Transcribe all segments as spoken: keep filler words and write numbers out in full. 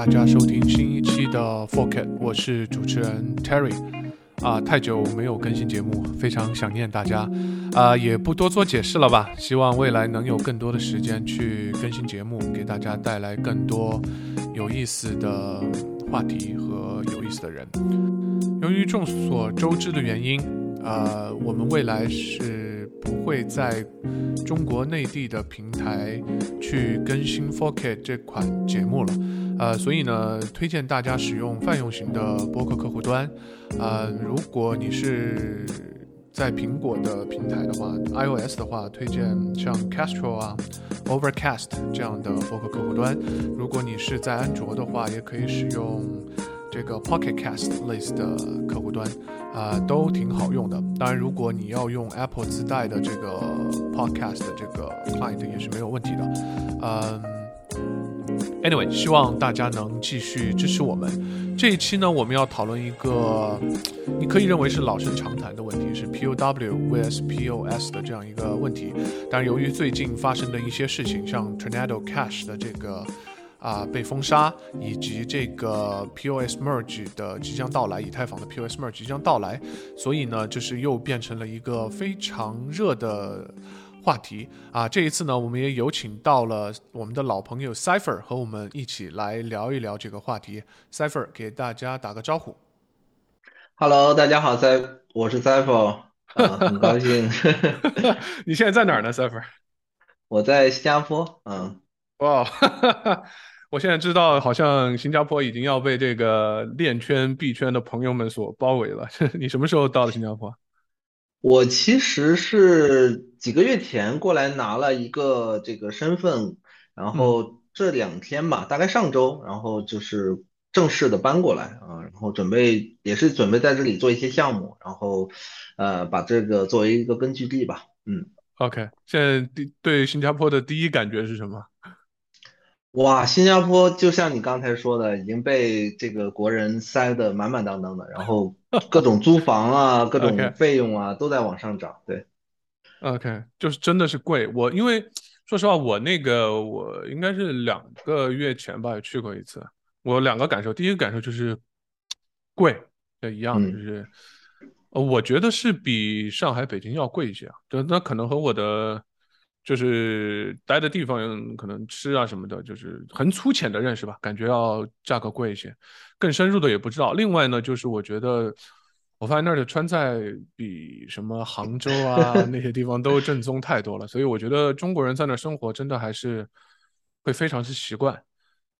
大家收听新一期的 Forkit， 我是主持人 Terry。啊、呃，太久没有更新节目，非常想念大家。啊、呃，也不多做解释了吧。希望未来能有更多的时间去更新节目，给大家带来更多有意思的话题和有意思的人。由于众所周知的原因，呃，我们未来是不会在中国内地的平台去更新 Forkit 这款节目了，呃，所以呢，推荐大家使用泛用型的播客客户端。呃，如果你是在苹果的平台的话 ，iOS 的话，推荐像 Castro 啊、Overcast 这样的播客客户端。如果你是在安卓的话，也可以使用这个 Pocket Cast 类似的客户端，啊、呃，都挺好用的。当然，如果你要用 Apple 自带的这个 Podcast 的这个 Client 也是没有问题的。嗯 ，Anyway， 希望大家能继续支持我们。这一期呢，我们要讨论一个你可以认为是老生常谈的问题，是 P O W vs P O S 的这样一个问题。但由于最近发生的一些事情，像 Tornado Cash 的这个。啊、呃，被封杀，以及这个 P O S merge 的即将到来，以太坊的 P O S merge 即将到来，所以呢，就是又变成了一个非常热的话题啊。这一次呢，我们也有请到了我们的老朋友 Cypher 和我们一起来聊一聊这个话题。Cypher 给大家打个招呼。Hello， 大家好，我是 Cypher， 、呃、很高兴。你现在在哪儿呢 ，Cypher？ 我在新加坡，嗯。哇、wow, ！我现在知道，好像新加坡已经要被这个链圈、币圈的朋友们所包围了。你什么时候到了新加坡？我其实是几个月前过来拿了一个这个身份，然后这两天吧，大概上周，然后就是正式的搬过来啊，然后准备也是准备在这里做一些项目，然后呃，把这个作为一个根据地吧。嗯 ，OK， 现在对新加坡的第一感觉是什么？哇，新加坡就像你刚才说的，已经被这个国人塞得满满当当的，然后各种租房啊，各种费用啊，都在往上涨。对 ，OK， 就是真的是贵。我因为说实话，我那个我应该是两个月前吧，也去过一次。我两个感受，第一个感受就是贵，一样的就是、嗯，我觉得是比上海、北京要贵一些啊。那可能和我的。就是待的地方可能吃啊什么的，就是很粗浅的认识吧，感觉要价格贵一些，更深入的也不知道。另外呢，就是我觉得我发现那儿的川菜比什么杭州啊那些地方都正宗太多了，所以我觉得中国人在那儿生活真的还是会非常是习惯，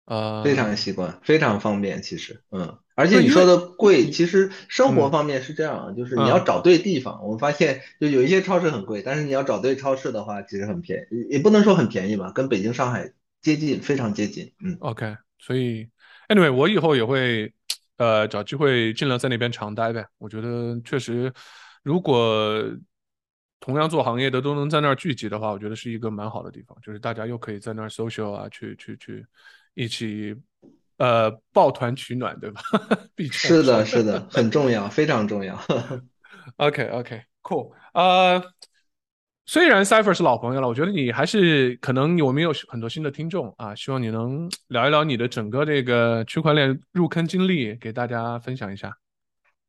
呃，非常习惯，非常方便。其实，嗯，而且你说的贵，其实生活方面是这样、嗯，就是你要找对地方。嗯、我们发现，就有一些超市很贵，但是你要找对超市的话，其实很便宜，也不能说很便宜吧，跟北京、上海接近，非常接近。嗯 ，OK， 所以 ，anyway， 我以后也会，呃，找机会尽量在那边常待呗。我觉得确实，如果同样做行业的都能在那儿聚集的话，我觉得是一个蛮好的地方，就是大家又可以在那儿 social 啊，去去去。一起呃抱团取暖，对吧？是的是的，很重要，非常重要。OK OK cool， 呃虽然 Cypher 是老朋友了，我觉得你还是可能有没有很多新的听众啊，希望你能聊一聊你的整个这个区块链入坑经历，给大家分享一下。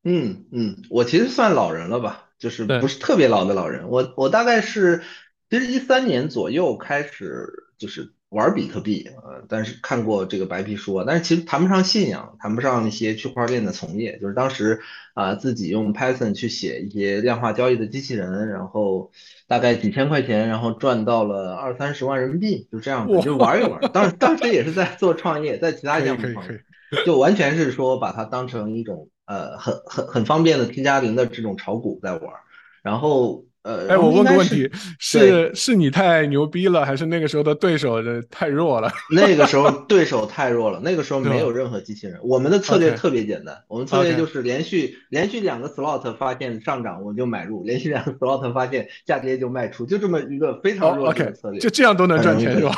嗯嗯，我其实算老人了吧，就是不是特别老的老人，我我大概是其实十三年左右开始就是玩比特币，呃，但是看过这个白皮书啊，但是其实谈不上信仰，谈不上一些区块链的从业，就是当时啊、呃、自己用 Python 去写一些量化交易的机器人，然后大概几千块钱，然后赚到了二三十万人民币，就这样子就玩一玩。当时当时也是在做创业，在其他项目创业，就完全是说把它当成一种呃很很很方便的 T 加零的这种炒股在玩，然后。呃，哎，我问个问题，是是你太牛逼了，还是那个时候的对手太弱了？那个时候对手太弱了，那个时候没有任何机器人。我们的策略特别简单， okay. 我们策略就是连续、okay. 连续两个 slot 发现上涨，我们就买入；连续两个 slot 发现下跌就卖出，就这么一个非常弱的策略。Oh, okay. 就这样都能赚钱是吧？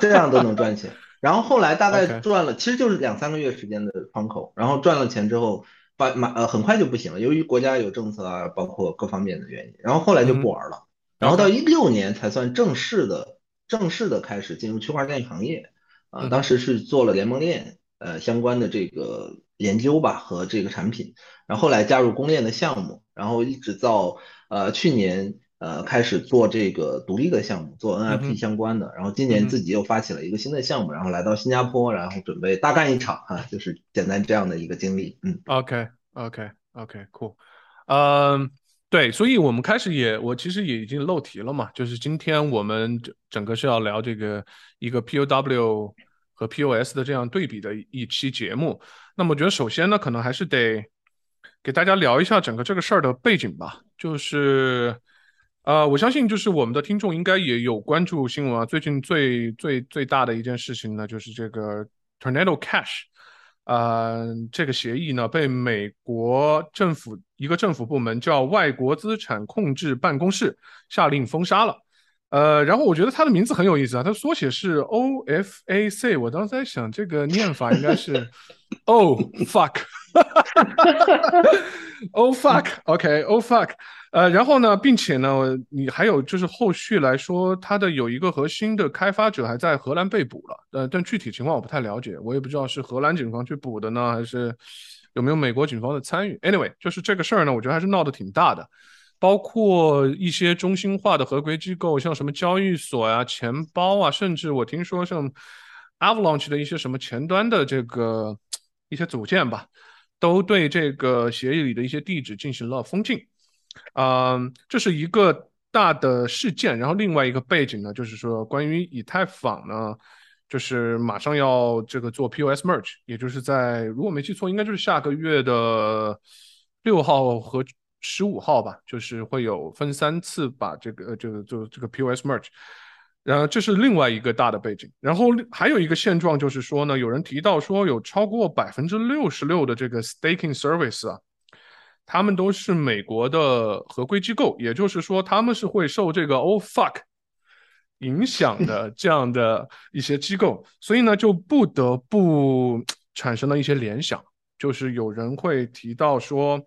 这样都能赚钱。然后后来大概赚了， okay. 其实就是两三个月时间的窗口。然后赚了钱之后。呃很快就不行了，由于国家有政策啊，包括各方面的原因，然后后来就不玩了，嗯、然后到十六年才算正式的正式的开始进入区块链行业啊、呃，当时是做了联盟链，呃相关的这个研究吧和这个产品，然后后来加入公链的项目，然后一直到呃去年呃开始做这个独立的项目，做 N F T 相关的，嗯、然后今年自己又发起了一个新的项目，嗯、然后来到新加坡，然后准备大干一场啊，就是简单这样的一个经历。嗯 ，OK OK OK cool， 嗯、um, ，对，所以我们开始也我其实也已经漏题了嘛，就是今天我们整个是要聊这个一个 P O W。和 P O S 的这样对比的一期节目，那么我觉得首先呢，可能还是得给大家聊一下整个这个事儿的背景吧。就是，呃，我相信就是我们的听众应该也有关注新闻啊。最近最最最大的一件事情呢，就是这个 Tornado Cash， 呃，这个协议呢被美国政府一个政府部门叫外国资产控制办公室下令封杀了。呃，然后我觉得它的名字很有意思啊，它缩写是 O F A C， 我当时在想这个念法应该是 O F A C O F A C，OK O F A C， 呃，然后呢，并且呢，你还有就是后续来说，它的有一个核心的开发者还在荷兰被捕了，呃，但具体情况我不太了解，我也不知道是荷兰警方去捕的呢，还是有没有美国警方的参与。Anyway， 就是这个事儿呢，我觉得还是闹得挺大的。包括一些中心化的合规机构，像什么交易所啊、钱包啊，甚至我听说像 Avalanche 的一些什么前端的这个一些组件吧，都对这个协议里的一些地址进行了封禁。嗯，这是一个大的事件。然后另外一个背景呢，就是说关于以太坊呢，就是马上要这个做 P O S merge， 也就是在如果没记错，应该就是下个月的六号和十五号吧，就是会有分三次把这个这个就这个 P O S merge， 然后这是另外一个大的背景。然后还有一个现状就是说呢，有人提到说有超过 百分之六十六 的这个 staking service 啊，他们都是美国的合规机构，也就是说他们是会受这个 O F A C 影响的这样的一些机构，所以呢就不得不产生了一些联想，就是有人会提到说。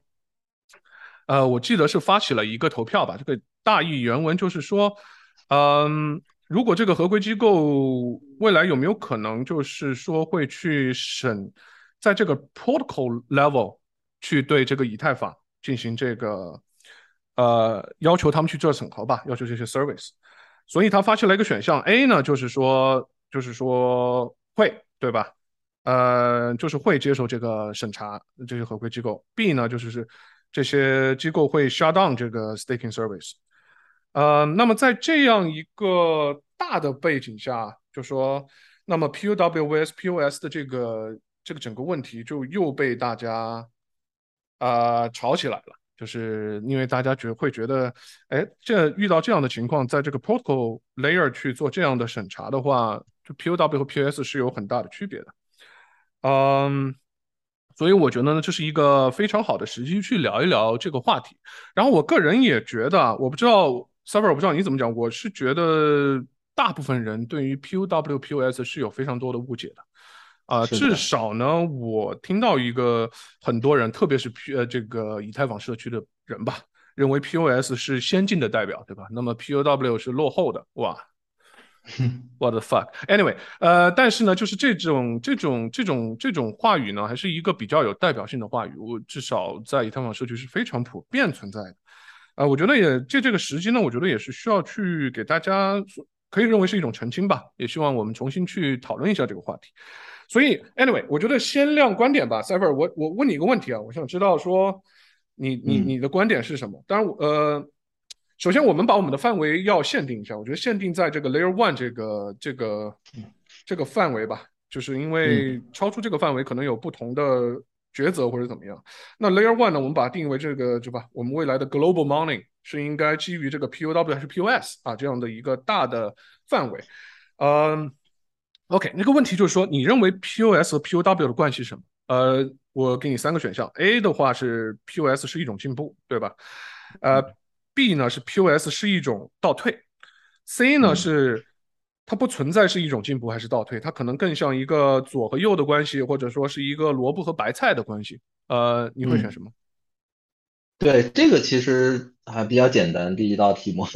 呃，我记得是发起了一个投票吧，这个大意原文就是说，嗯，如果这个合规机构未来有没有可能就是说会去审，在这个 protocol level 去对这个以太坊进行这个呃要求他们去做审核吧，要求这些 service， 所以他发起了一个选项 A 呢，就是说就是说会，对吧？呃，就是会接受这个审查这些合规机构。B 呢就是是。这些机构会 shut down 这个 staking service， 呃，那么在这样一个大的背景下，就说，那么 P O W S P O S 的这个这个整个问题就又被大家啊、呃、吵起来了，就是因为大家觉会觉得，哎，这遇到这样的情况，在这个 protocol layer 去做这样的审查的话，就 P O W 和 P O S 是有很大的区别的，嗯。所以我觉得呢，这是一个非常好的时机去聊一聊这个话题。然后我个人也觉得，我不知道 Cypher 我不知道你怎么讲，我是觉得大部分人对于 P O W P O S 是有非常多的误解的。啊、呃，至少呢，我听到一个很多人，特别是 P 呃这个以太坊社区的人吧，认为 P O S 是先进的代表，对吧？那么 P O W 是落后的，哇！What the fuck? Anyway， 呃，但是呢，就是这种这种这种这种话语呢，还是一个比较有代表性的话语，我至少在以太坊社区是非常普遍存在的。呃，我觉得也借这个时机呢，我觉得也是需要去给大家可以认为是一种澄清吧，也希望我们重新去讨论一下这个话题。所以 ，anyway， 我觉得先亮观点吧 ，Cypher， 我我问你一个问题啊，我想知道说你你你的观点是什么？嗯、当然，呃。首先我们把我们的范围要限定一下，我觉得限定在这个 layer one 这个这个这个范围吧，就是因为超出这个范围可能有不同的抉择或者怎么样。那 layer one 呢，我们把它定为这个对吧，我们未来的 global mining 是应该基于这个 P O W 还是 P O S 啊这样的一个大的范围。嗯 ,OK, 那个问题就是说你认为 P O S 和 P O W 的关系是什么？呃我给你三个选项 ,A 的话是 P O S 是一种进步对吧呃。嗯B 呢是 P O S 是一种倒退 ，C 呢是它不存在是一种进步还是倒退，它可能更像一个左和右的关系，或者说是一个萝卜和白菜的关系。呃，你会选什么？嗯、对，这个其实还比较简单，第一道题目，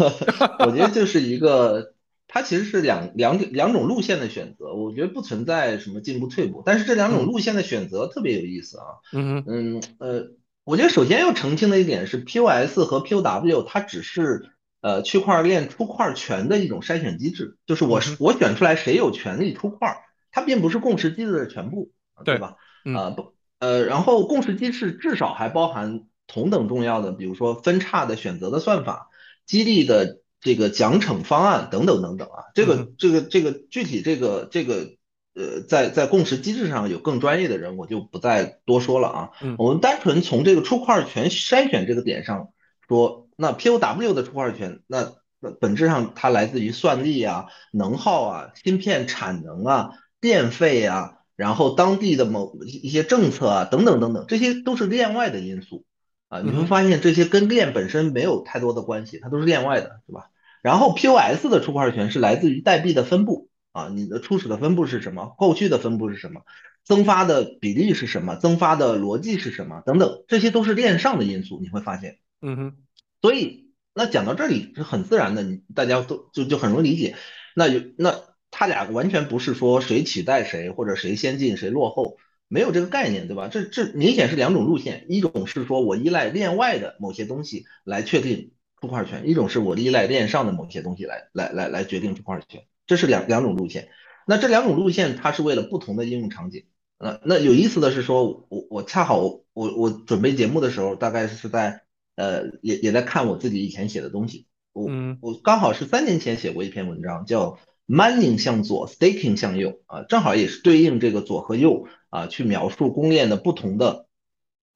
我觉得就是一个它其实是两两两种路线的选择，我觉得不存在什么进步退步，但是这两种路线的选择特别有意思啊。嗯嗯呃，我觉得首先要澄清的一点是 ，P O S 和 P O W 它只是呃区块链出块权的一种筛选机制，就是我我选出来谁有权利出块，它并不是共识机制的全部，对吧？啊不、嗯、呃，然后共识机制至少还包含同等重要的，比如说分叉的选择的算法、激励的。这个奖惩方案等等等等啊，这个这个这个具体这个这个呃，在在共识机制上有更专业的人，我就不再多说了啊。我们单纯从这个出块权筛选这个点上说，那 P O W 的出块权，那本质上它来自于算力啊、能耗啊、芯片产能啊、电费啊，然后当地的某一些政策啊等等等等，这些都是链外的因素。啊，你会发现这些跟链本身没有太多的关系，它都是链外的，对吧？然后 P O S 的出块权是来自于代币的分布啊，你的初始的分布是什么，后续的分布是什么，增发的比例是什么，增发的逻辑是什么等等，这些都是链上的因素，你会发现。嗯哼。所以那讲到这里是很自然的，你大家都就就很容易理解。那有那他俩完全不是说谁取代谁或者谁先进谁落后。没有这个概念，对吧？这这明显是两种路线，一种是说我依赖链外的某些东西来确定出块权，一种是我依赖链上的某些东西来来来来决定出块权，这是两两种路线。那这两种路线它是为了不同的应用场景。呃、那有意思的是说，我我恰好我我准备节目的时候，大概是在呃也也在看我自己以前写的东西，我我刚好是三年前写过一篇文章叫 Mining 向左 ，Staking 向右啊，正好也是对应这个左和右。啊，去描述公链的不同的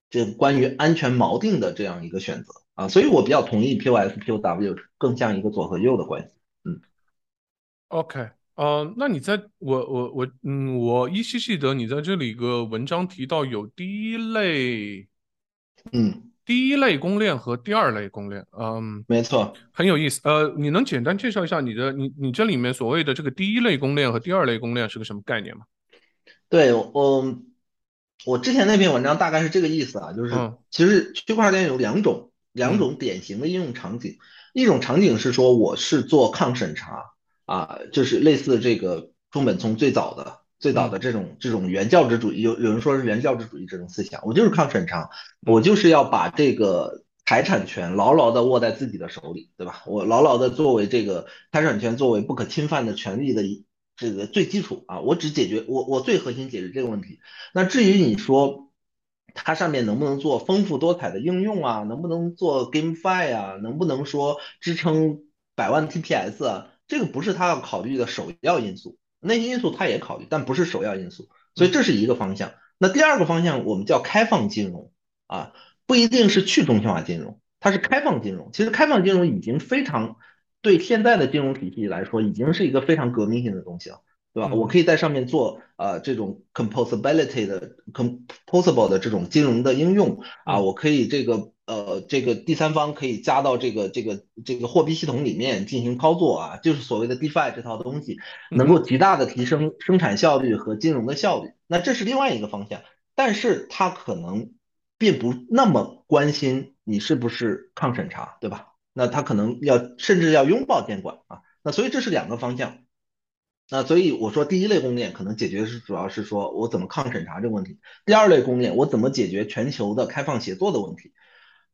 这关于安全锚定的这样一个选择啊，所以我比较同意 P O S、P O W 更像一个左和右的关系。嗯 ，OK， 呃，那你在我我我嗯，我依稀记得你在这里一个文章提到有第一类，嗯，第一类公链和第二类公链，嗯，没错，很有意思。呃，你能简单介绍一下你的你你这里面所谓的这个第一类公链和第二类公链是个什么概念吗？对，我我之前那篇文章大概是这个意思啊，就是其实区块链有两种两种典型的应用场景，一种场景是说我是做抗审查啊，就是类似这个中本聪最早的最早的这种这种原教旨主义，有有人说是原教旨主义这种思想，我就是抗审查，我就是要把这个财产权牢牢的握在自己的手里，对吧？我牢牢的作为这个财产权作为不可侵犯的权利的一。这个最基础啊，我只解决我我最核心解决这个问题。那至于你说它上面能不能做丰富多彩的应用啊，能不能做 GameFi 啊，能不能说支撑百万 T P S 啊，这个不是它要考虑的首要因素，那些因素它也考虑，但不是首要因素。所以这是一个方向。那第二个方向我们叫开放金融啊，不一定是去中心化金融，它是开放金融。其实开放金融已经非常。对现在的金融体系来说，已经是一个非常革命性的东西了，对吧？嗯、我可以在上面做呃这种 composability 的 composable 的这种金融的应用啊，我可以这个呃这个第三方可以加到这个这个这个货币系统里面进行操作啊，就是所谓的 DeFi 这套东西，能够极大的提升生产效率和金融的效率。嗯、那这是另外一个方向，但是它可能并不那么关心你是不是抗审查，对吧？那他可能要甚至要拥抱监管啊，那所以这是两个方向。那所以我说第一类公链可能解决是主要是说我怎么抗审查这个问题，第二类公链我怎么解决全球的开放协作的问题。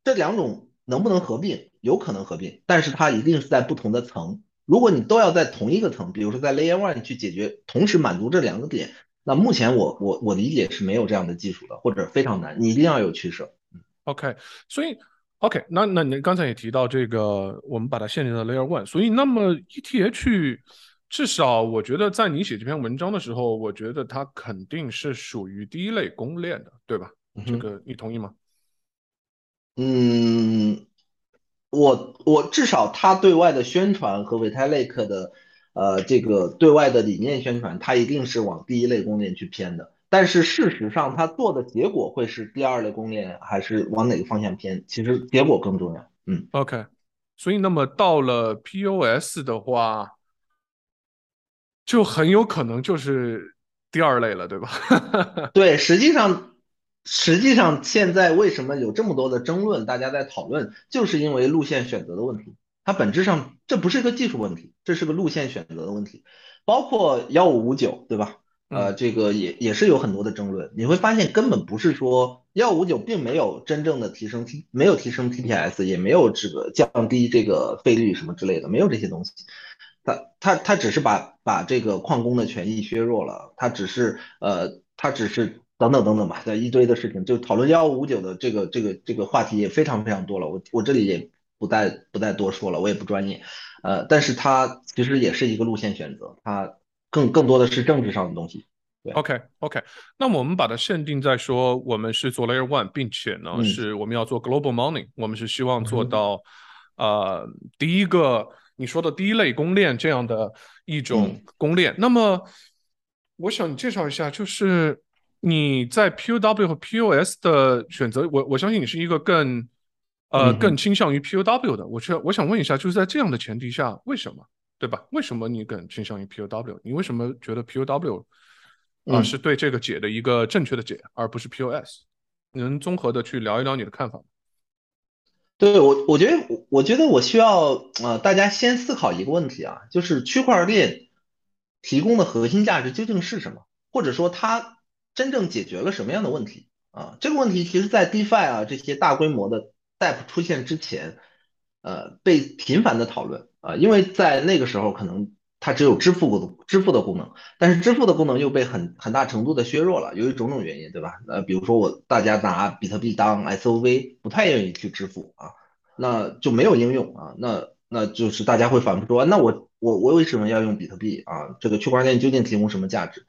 这两种能不能合并？有可能合并，但是它一定是在不同的层。如果你都要在同一个层，比如说在 Layer 一 去解决，同时满足这两个点，那目前我我我理解是没有这样的技术的，或者非常难，你一定要有取舍。OK， 所以。OK， 那那您刚才也提到这个，我们把它限定在 Layer 一，所以那么 E T H 至少我觉得在你写这篇文章的时候，我觉得它肯定是属于第一类公链的，对吧？这个你同意吗？嗯，我我至少它对外的宣传和 Vitalik 的呃这个对外的理念宣传，它一定是往第一类公链去偏的。但是事实上他做的结果会是第二类公链还是往哪个方向偏，其实结果更重要。嗯 OK， 所以那么到了 P O S 的话就很有可能就是第二类了，对吧？对，实际上实际上现在为什么有这么多的争论，大家在讨论，就是因为路线选择的问题。它本质上这不是一个技术问题，这是个路线选择的问题。包括一五五九对吧，呃，这个也也是有很多的争论，你会发现根本不是说一五五九并没有真正的提升 T， 没有提升 T P S， 也没有这个降低这个费率什么之类的，没有这些东西。它它它只是把把这个矿工的权益削弱了，它只是呃它只是等等等等吧，一堆的事情。就讨论一五五九的这个这个这个话题也非常非常多了，我我这里也不再不再多说了，我也不专业，呃，但是它其实也是一个路线选择，它。更更多的是政治上的东西。对 OK OK， 那我们把它限定在说我们是做 Layer One， 并且呢、嗯、是我们要做 Global Mining， 我们是希望做到、嗯、呃第一个你说的第一类公链这样的一种公链。嗯、那么我想你介绍一下，就是你在 P O W 和 P O S 的选择，我我相信你是一个更呃更倾向于 P O W 的。我我想问一下，就是在这样的前提下，为什么？对吧？为什么你更倾向于 P O W？ 你为什么觉得 P O W 啊、呃嗯、是对这个解的一个正确的解，而不是 P O S？ 能综合的去聊一聊你的看法吗？对，我我觉得我觉得我需要呃大家先思考一个问题啊，就是区块链提供的核心价值究竟是什么，或者说它真正解决了什么样的问题啊？这个问题其实在 DeFi 啊这些大规模的 D App 出现之前，呃被频繁的讨论。啊，因为在那个时候可能它只有支付支付的功能，但是支付的功能又被很很大程度的削弱了，由于种种原因，对吧？呃，比如说我大家拿比特币当 S O V， 不太愿意去支付啊，那就没有应用啊，那那就是大家会反复说，那我我我为什么要用比特币啊？这个区块链究竟提供什么价值？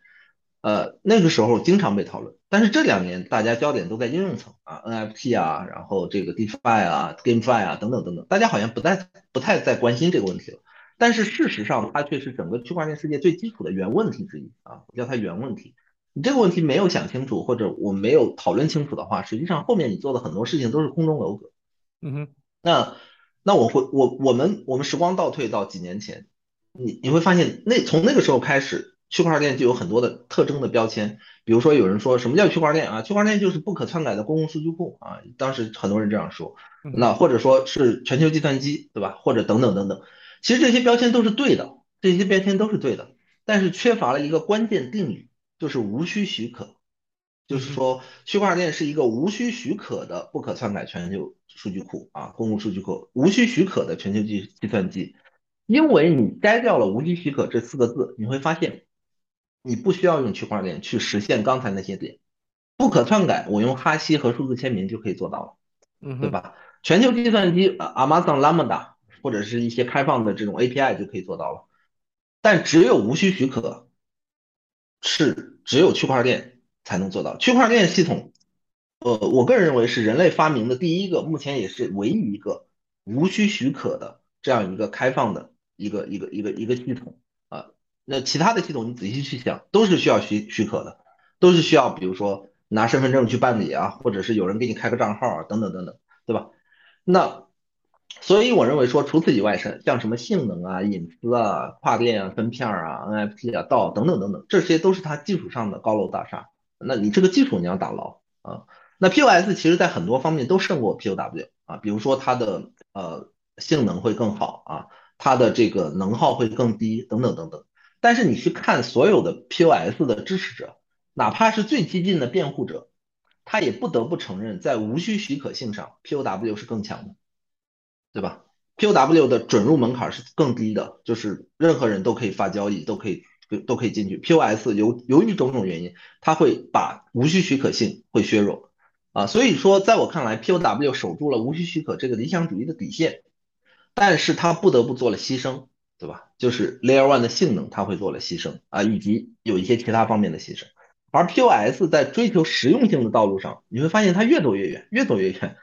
呃，那个时候经常被讨论，但是这两年大家焦点都在应用层啊 ，N F T 啊，然后这个 DeFi 啊 ，GameFi 啊，等等等等，大家好像不太不太在关心这个问题了。但是事实上，它却是整个区块链世界最基础的原问题之一啊，我叫它原问题。你这个问题没有想清楚，或者我没有讨论清楚的话，实际上后面你做的很多事情都是空中楼阁。嗯哼，那那我会我我们我们时光倒退到几年前，你你会发现那从那个时候开始。区块链就有很多的特征的标签，比如说有人说什么叫区块链啊？区块链就是不可篡改的公共数据库啊，当时很多人这样说。那或者说是全球计算机，对吧？或者等等等等。其实这些标签都是对的，这些标签都是对的，但是缺乏了一个关键定语，就是无需许可。就是说区块链是一个无需许可的不可篡改全球数据库啊，公共数据库，无需许可的全球计计算机。因为你摘掉了无需许可这四个字，你会发现。你不需要用区块链去实现刚才那些点，不可篡改，我用哈希和数字签名就可以做到了，嗯，对吧？全球计算机 Amazon Lambda 或者是一些开放的这种 A P I 就可以做到了，但只有无需许可，是只有区块链才能做到。区块链系统，呃，我个人认为是人类发明的第一个，目前也是唯一一个无需许可的这样一个开放的一个一个一个一个系统。那其他的系统你仔细去想，都是需要许许可的，都是需要比如说拿身份证去办理啊，或者是有人给你开个账号啊，等等等等，对吧？那所以我认为说，除此以外，像什么性能啊、隐私啊、跨链啊、分片啊、N F T 啊、道等等等等，这些都是它基础上的高楼大厦。那你这个基础你要打牢啊。那 P O S 其实在很多方面都胜过 P O W 啊，比如说它的呃性能会更好啊，它的这个能耗会更低，等等等等。但是你去看所有的 P O S 的支持者，哪怕是最激进的辩护者，他也不得不承认，在无需许可性上 P O W 是更强的，对吧？ P O W 的准入门槛是更低的，就是任何人都可以发交易，都可以都可以进去。 P O S 由由于种种原因，它会把无需许可性会削弱啊，所以说在我看来 P O W 守住了无需许可这个理想主义的底线，但是他不得不做了牺牲，对吧？就是 Layer 一的性能它会做了牺牲啊，以及有一些其他方面的牺牲。而 P O S 在追求实用性的道路上，你会发现它越走越远，越走越远。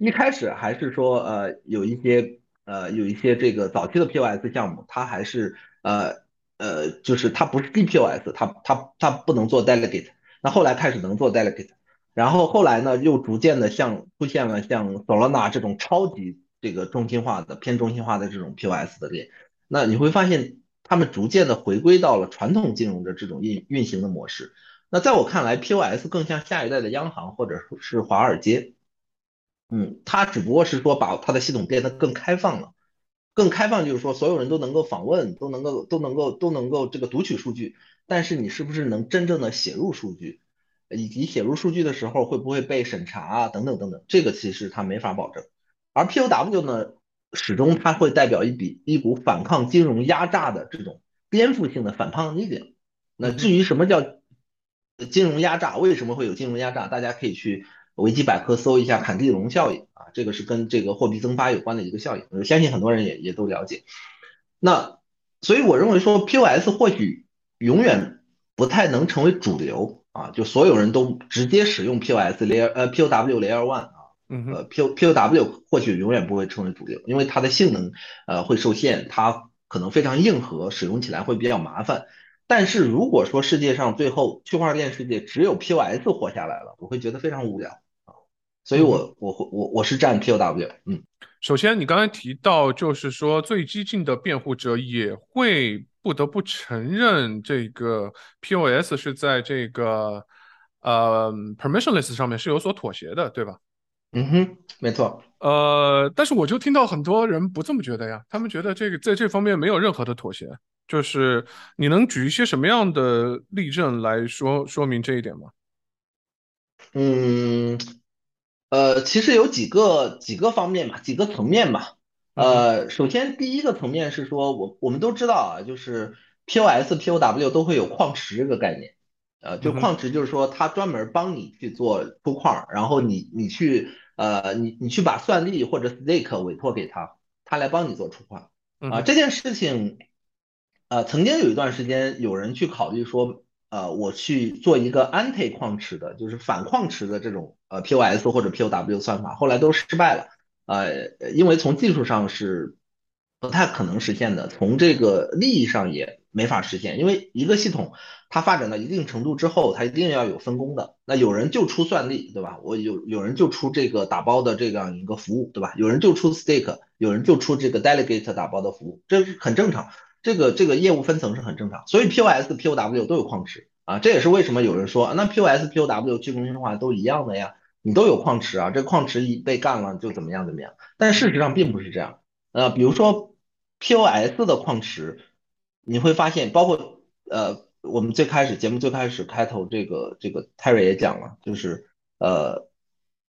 一开始还是说呃有一些呃有一些这个早期的 P O S 项目，它还是呃呃就是它不是 D P O S， 它它它不能做 delegate。那后来开始能做 delegate， 然后后来呢又逐渐的像出现了像 Solana 这种超级这个中心化的偏中心化的这种 P O S 的链。那你会发现他们逐渐的回归到了传统金融的这种 运, 运行的模式。那在我看来 P O S 更像下一代的央行或者是华尔街，嗯，它只不过是说把它的系统变得更开放了，更开放，就是说所有人都能够访问，都能够都能够都能够这个读取数据，但是你是不是能真正的写入数据，以及写入数据的时候会不会被审查啊，等等等等，这个其实它没法保证。而 P O W 呢，始终它会代表一笔一股反抗金融压榨的这种颠覆性的反叛逆点。那至于什么叫金融压榨，为什么会有金融压榨，大家可以去维基百科搜一下坎蒂隆效应啊，这个是跟这个货币增发有关的一个效应，我相信很多人也也都了解。那所以我认为说 P O S 或许永远不太能成为主流啊，就所有人都直接使用 P O S layer 呃 P O W layer one 啊，呃 P O W 或许永远不会成为主流，因为它的性能呃会受限，它可能非常硬核，使用起来会比较麻烦。但是如果说世界上最后区块链世界只有 P O S 活下来了，我会觉得非常无聊啊，所以我我我我是站 P O W。 嗯，首先你刚才提到就是说最激进的辩护者也会不得不承认这个 P O S 是在这个呃 permissionless 上面是有所妥协的，对吧？嗯哼，没错。呃，但是我就听到很多人不这么觉得呀，他们觉得这个在这方面没有任何的妥协。就是你能举一些什么样的例证来说说明这一点吗？嗯，呃，其实有几个几个方面吧，几个层面吧。呃，首先第一个层面是说，我我们都知道啊，就是 P O S、P O W 都会有矿池这个概念。呃，就矿池就是说，它专门帮你去做出矿，然后你你去呃你你去把算力或者 stake 委托给他，他来帮你做出矿。啊、呃，这件事情。呃，曾经有一段时间，有人去考虑说，呃，我去做一个 anti 矿池的，就是反矿池的这种呃 P O S 或者 P O W 算法，后来都失败了。呃，因为从技术上是不太可能实现的，从这个利益上也没法实现，因为一个系统它发展到一定程度之后，它一定要有分工的。那有人就出算力，对吧？我有有人就出这个打包的这样一个服务，对吧？有人就出 stake， 有人就出这个 delegate 打包的服务，这是很正常。这个这个业务分层是很正常，所以 P O S、P O W 都有矿池啊，这也是为什么有人说那 P O S、P O W 去中心化都一样的呀，你都有矿池啊，这矿池一被干了就怎么样怎么样，但事实上并不是这样。呃，比如说 P O S 的矿池，你会发现，包括呃，我们最开始节目最开始开头这个这个 Terry 也讲了，就是呃，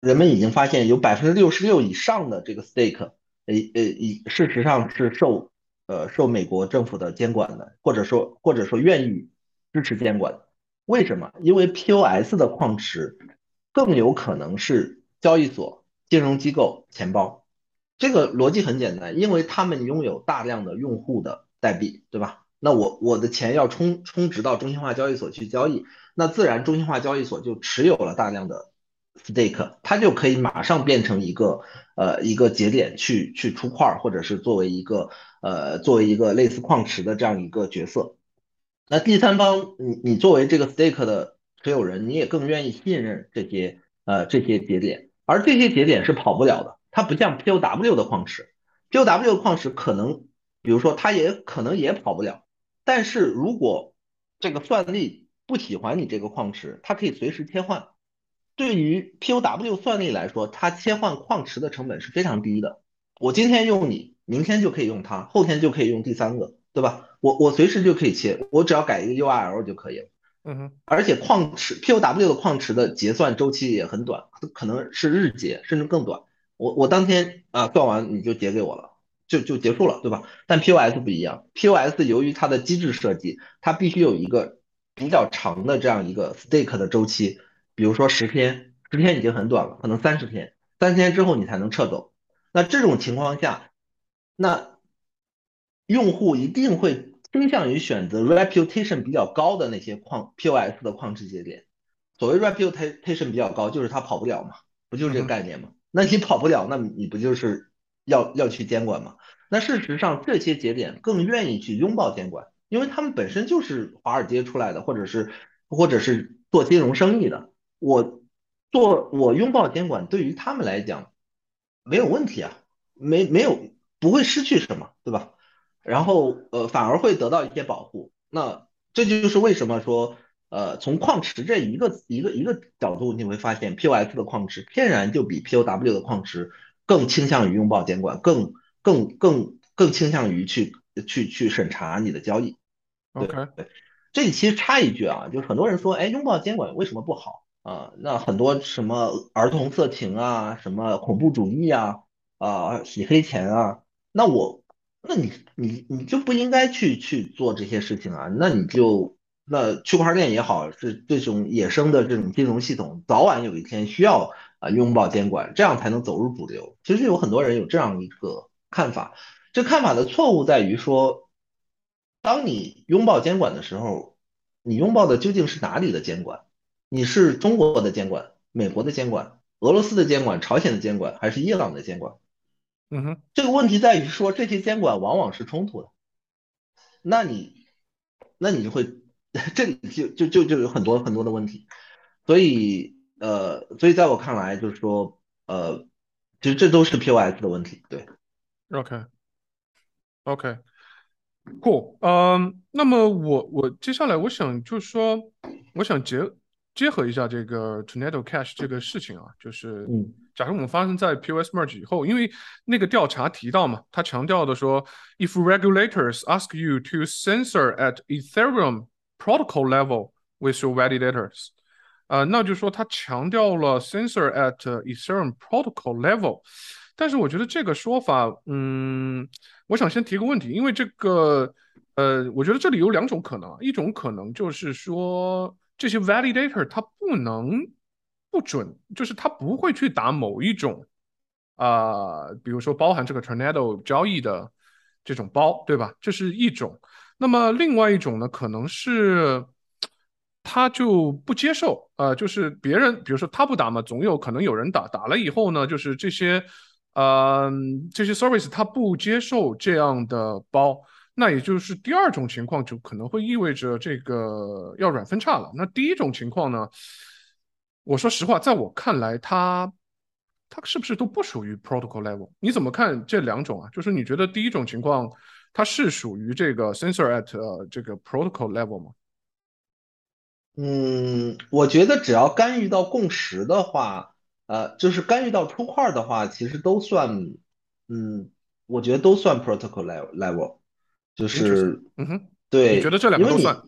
人们已经发现有 百分之六十六 以上的这个 stake， 呃呃，事实上是受呃，受美国政府的监管的，或者说或者说愿意支持监管，为什么？因为 P O S 的矿池更有可能是交易所、金融机构、钱包。这个逻辑很简单，因为他们拥有大量的用户的代币，对吧？那我我的钱要充充值到中心化交易所去交易，那自然中心化交易所就持有了大量的 stake， 它就可以马上变成一个呃一个节点去去出块，或者是作为一个。呃，作为一个类似矿池的这样一个角色，那第三方，你你作为这个 stake 的持有人，你也更愿意信任这些呃这些节点，而这些节点是跑不了的，它不像 P O W 的矿池 ，P O W 的矿池可能，比如说它也可能也跑不了，但是如果这个算力不喜欢你这个矿池，它可以随时切换。对于 P O W 算力来说，它切换矿池的成本是非常低的，我今天用你。明天就可以用它，后天就可以用第三个，对吧？我我随时就可以切，我只要改一个 U R L 就可以了。嗯哼。而且矿池 P O W 的矿池的结算周期也很短，可能是日结，甚至更短。我我当天啊算完你就结给我了，就就结束了，对吧？但 P O S 不一样 ，P O S 由于它的机制设计，它必须有一个比较长的这样一个 stake 的周期，比如说十天，十天已经很短了，可能三十天，三十天之后你才能撤走。那这种情况下。那用户一定会倾向于选择 reputation 比较高的那些矿 P O S 的矿池节点。所谓 reputation 比较高，就是它跑不了嘛，不就是这个概念嘛？那你跑不了，那你不就是要要去监管嘛？那事实上，这些节点更愿意去拥抱监管，因为他们本身就是华尔街出来的，或者是或者是做金融生意的。我做我拥抱监管，对于他们来讲没有问题啊，没没有。不会失去什么，对吧？然后呃，反而会得到一些保护。那这就是为什么说，呃，从矿池这一个一个一个角度，你会发现 P O S 的矿池天然就比 P O W 的矿池更倾向于拥抱监管，更更更更倾向于去去去审查你的交易。对 OK， 对，这里其实插一句啊，就是很多人说，哎，拥抱监管为什么不好啊？那很多什么儿童色情啊，什么恐怖主义啊，啊，洗黑钱啊，那我，那你你你就不应该去去做这些事情啊？那你就那区块链也好，这这种野生的这种金融系统，早晚有一天需要啊拥抱监管，这样才能走入主流。其实有很多人有这样一个看法，这看法的错误在于说，当你拥抱监管的时候，你拥抱的究竟是哪里的监管？你是中国的监管、美国的监管、俄罗斯的监管、朝鲜的监管，还是伊朗的监管？嗯哼，这个问题在于说，这些监管往往是冲突的。那你，那你就会，这里就就就就有很多很多的问题。所以，呃，所以在我看来，就是说，呃，其实这都是 P O S 的问题。对 ，OK，OK， okay. Okay. Cool， 嗯、um, ，那么我我接下来我想就是说，我想结。结合一下这个 Tornado Cash 这个事情啊，就是假如我们发生在 P O S Merge 以后，因为那个调查提到嘛，他强调的说 ，If regulators ask you to censor at Ethereum protocol level with your validators， 啊、呃，那就是说他强调了 censor at Ethereum protocol level， 但是我觉得这个说法，嗯，我想先提个问题，因为这个，呃，我觉得这里有两种可能，一种可能就是说，这些 validator 它不能不准，就是它不会去打某一种啊、呃，比如说包含这个 Tornado 交易的这种包，对吧？这是一种。那么另外一种呢，可能是他就不接受，呃，就是别人，比如说他不打嘛，总有可能有人打，打了以后呢，就是这些呃这些 service 他不接受这样的包。那也就是第二种情况，就可能会意味着这个要软分叉了。那第一种情况呢，我说实话，在我看来它它是不是都不属于 protocol level？ 你怎么看这两种啊？就是你觉得第一种情况它是属于这个 censor at、呃、这个 protocol level 吗？嗯，我觉得只要干预到共识的话，呃，就是干预到出块的话，其实都算，嗯，我觉得都算 protocol level。就是，嗯哼，对，你觉得这两个都算？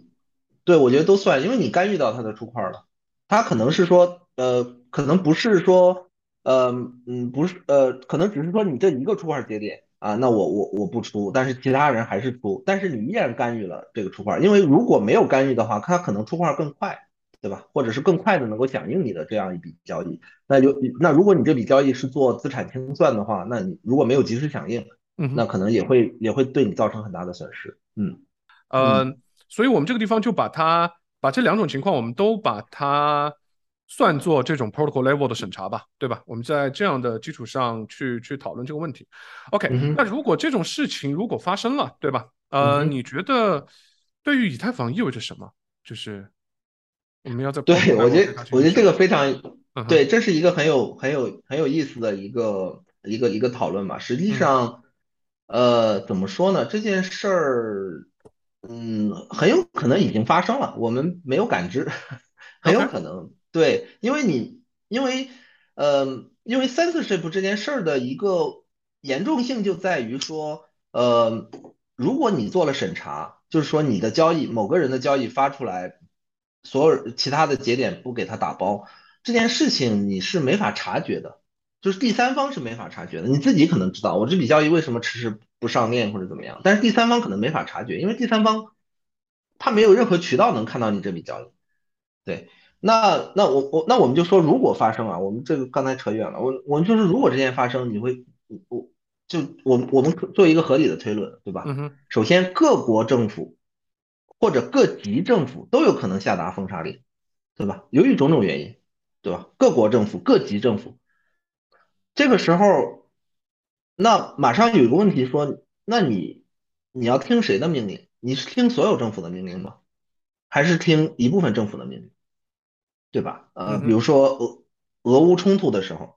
对，我觉得都算，因为你干预到它的出块了。它可能是说，呃，可能不是说，呃，嗯，不是，呃，可能只是说你这一个出块节点啊，那我我我不出，但是其他人还是出，但是你依然干预了这个出块，因为如果没有干预的话，它可能出块更快，对吧？或者是更快的能够响应你的这样一笔交易。那就那如果你这笔交易是做资产清算的话，那你如果没有及时响应，那可能也会也会对你造成很大的损失。嗯，呃，所以我们这个地方就把它把这两种情况，我们都把它算作这种 protocol level 的审查吧，对吧？我们在这样的基础上去去讨论这个问题。OK， 那如果这种事情如果发生了，对吧？呃，嗯、你觉得对于以太坊意味着什么？就是我们要在对我觉得我觉得这个非常、嗯、对，这是一个很有很有很有意思的一个一个一个讨论吧。实际上。嗯呃，怎么说呢？这件事儿，嗯，很有可能已经发生了，我们没有感知，很有可能，对，因为你，因为，呃，因为 censorship 这件事儿的一个严重性就在于说，呃，如果你做了审查，就是说你的交易，某个人的交易发出来，所有其他的节点不给他打包，这件事情你是没法察觉的。就是第三方是没法察觉的，你自己可能知道我这笔交易为什么迟迟不上链或者怎么样，但是第三方可能没法察觉，因为第三方他没有任何渠道能看到你这笔交易。对，那那我我那我们就说，如果发生啊，我们这个刚才扯远了，我我们就是如果这件发生，你会我就我我们做一个合理的推论，对吧？嗯、首先，各国政府或者各级政府都有可能下达封杀令，对吧？由于种种原因，对吧？各国政府、各级政府。这个时候，那马上有一个问题说，那你你要听谁的命令？你是听所有政府的命令吗？还是听一部分政府的命令？对吧？呃，比如说俄俄乌冲突的时候，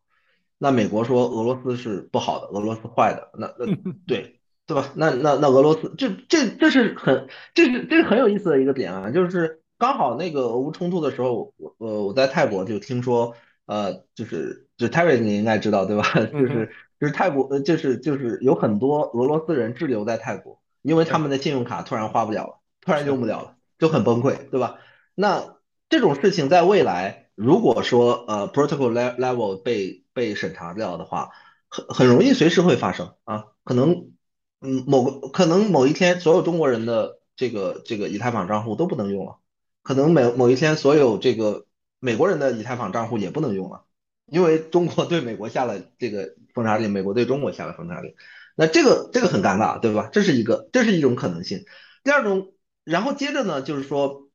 那美国说俄罗斯是不好的，俄罗斯坏的，那那对对吧？那那那俄罗斯这这这是很这是这是很有意思的一个点啊，就是刚好那个俄乌冲突的时候，我我我在泰国就听说，呃，就是。就 Terry 你应该知道对吧？就是就是泰国，就是就是有很多俄罗斯人滞留在泰国，因为他们的信用卡突然花不了了，突然用不了了，就很崩溃，对吧？那这种事情在未来，如果说呃 protocol level 被被审查掉的话，很很容易随时会发生啊，可能嗯某个可能某一天所有中国人的这个这个以太坊账户都不能用了，可能每某一天所有这个美国人的以太坊账户也不能用了。因为中国对美国下了这个封杀令，美国对中国下了封杀令，那这个这个很尴尬，对吧？这是一个，这是一种可能性。第二种，然后接着呢，就是说，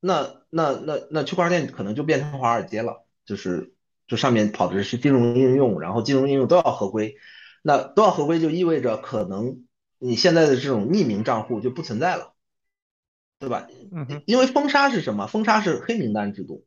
那那那那区块链可能就变成华尔街了，就是就上面跑的是金融应用，然后金融应用都要合规，那都要合规就意味着可能你现在的这种匿名账户就不存在了，对吧？因为封杀是什么？封杀是黑名单制度。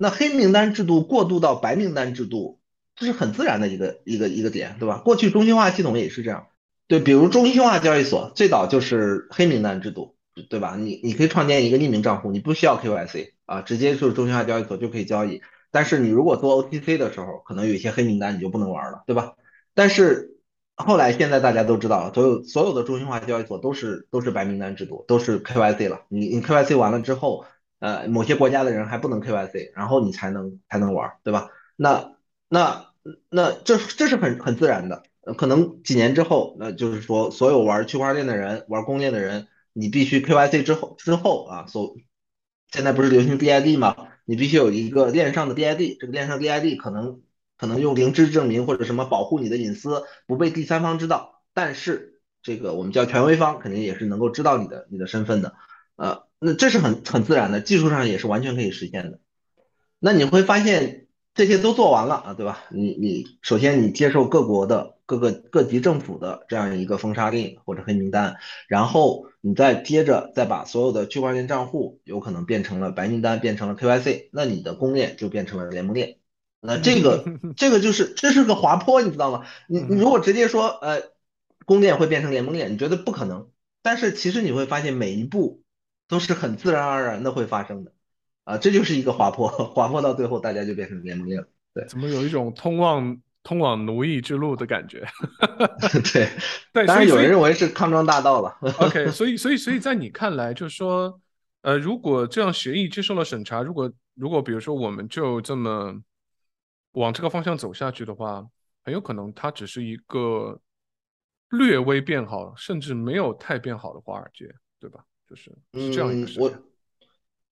那黑名单制度过渡到白名单制度，这是很自然的一个一个一个点，对吧？过去中心化系统也是这样，对，比如中心化交易所最早就是黑名单制度，对吧？你你可以创建一个匿名账户，你不需要 K Y C 啊，直接就是中心化交易所就可以交易。但是你如果做 O T C 的时候，可能有一些黑名单你就不能玩了，对吧？但是后来现在大家都知道了，所有所有的中心化交易所都是都是白名单制度，都是 K Y C 了。你你 K Y C 完了之后。呃，某些国家的人还不能 K Y C， 然后你才能才能玩，对吧？那那那这这是很很自然的，可能几年之后，那就是说所有玩区块链的人、玩公链的人，你必须 K Y C 之后之后啊，所现在不是流行 D I D 嘛？你必须有一个链上的 D I D， 这个链上 D I D 可能可能用零知识证明或者什么保护你的隐私不被第三方知道，但是这个我们叫权威方肯定也是能够知道你的你的身份的，呃。那这是很很自然的，技术上也是完全可以实现的。那你会发现这些都做完了啊，对吧？你你首先你接受各国的各个各级政府的这样一个封杀令或者黑名单，然后你再接着再把所有的区块链账户有可能变成了白名单，变成了 K Y C， 那你的公链就变成了联盟链。那这个这个就是这是个滑坡，你知道吗？你你如果直接说呃公链会变成联盟链，你觉得不可能，但是其实你会发现每一步。都是很自然而然的会发生的，啊，这就是一个滑坡，滑坡到最后大家就变成联盟链了。对，怎么有一种通往通往奴役之路的感觉？对，对，当然有人认为是康庄大道了。OK， 所以所以所以在你看来，就是说，呃，如果这样协议接受了审查，如果如果比如说我们就这么往这个方向走下去的话，很有可能它只是一个略微变好，甚至没有太变好的华尔街，对吧？就是这样一个事情、嗯、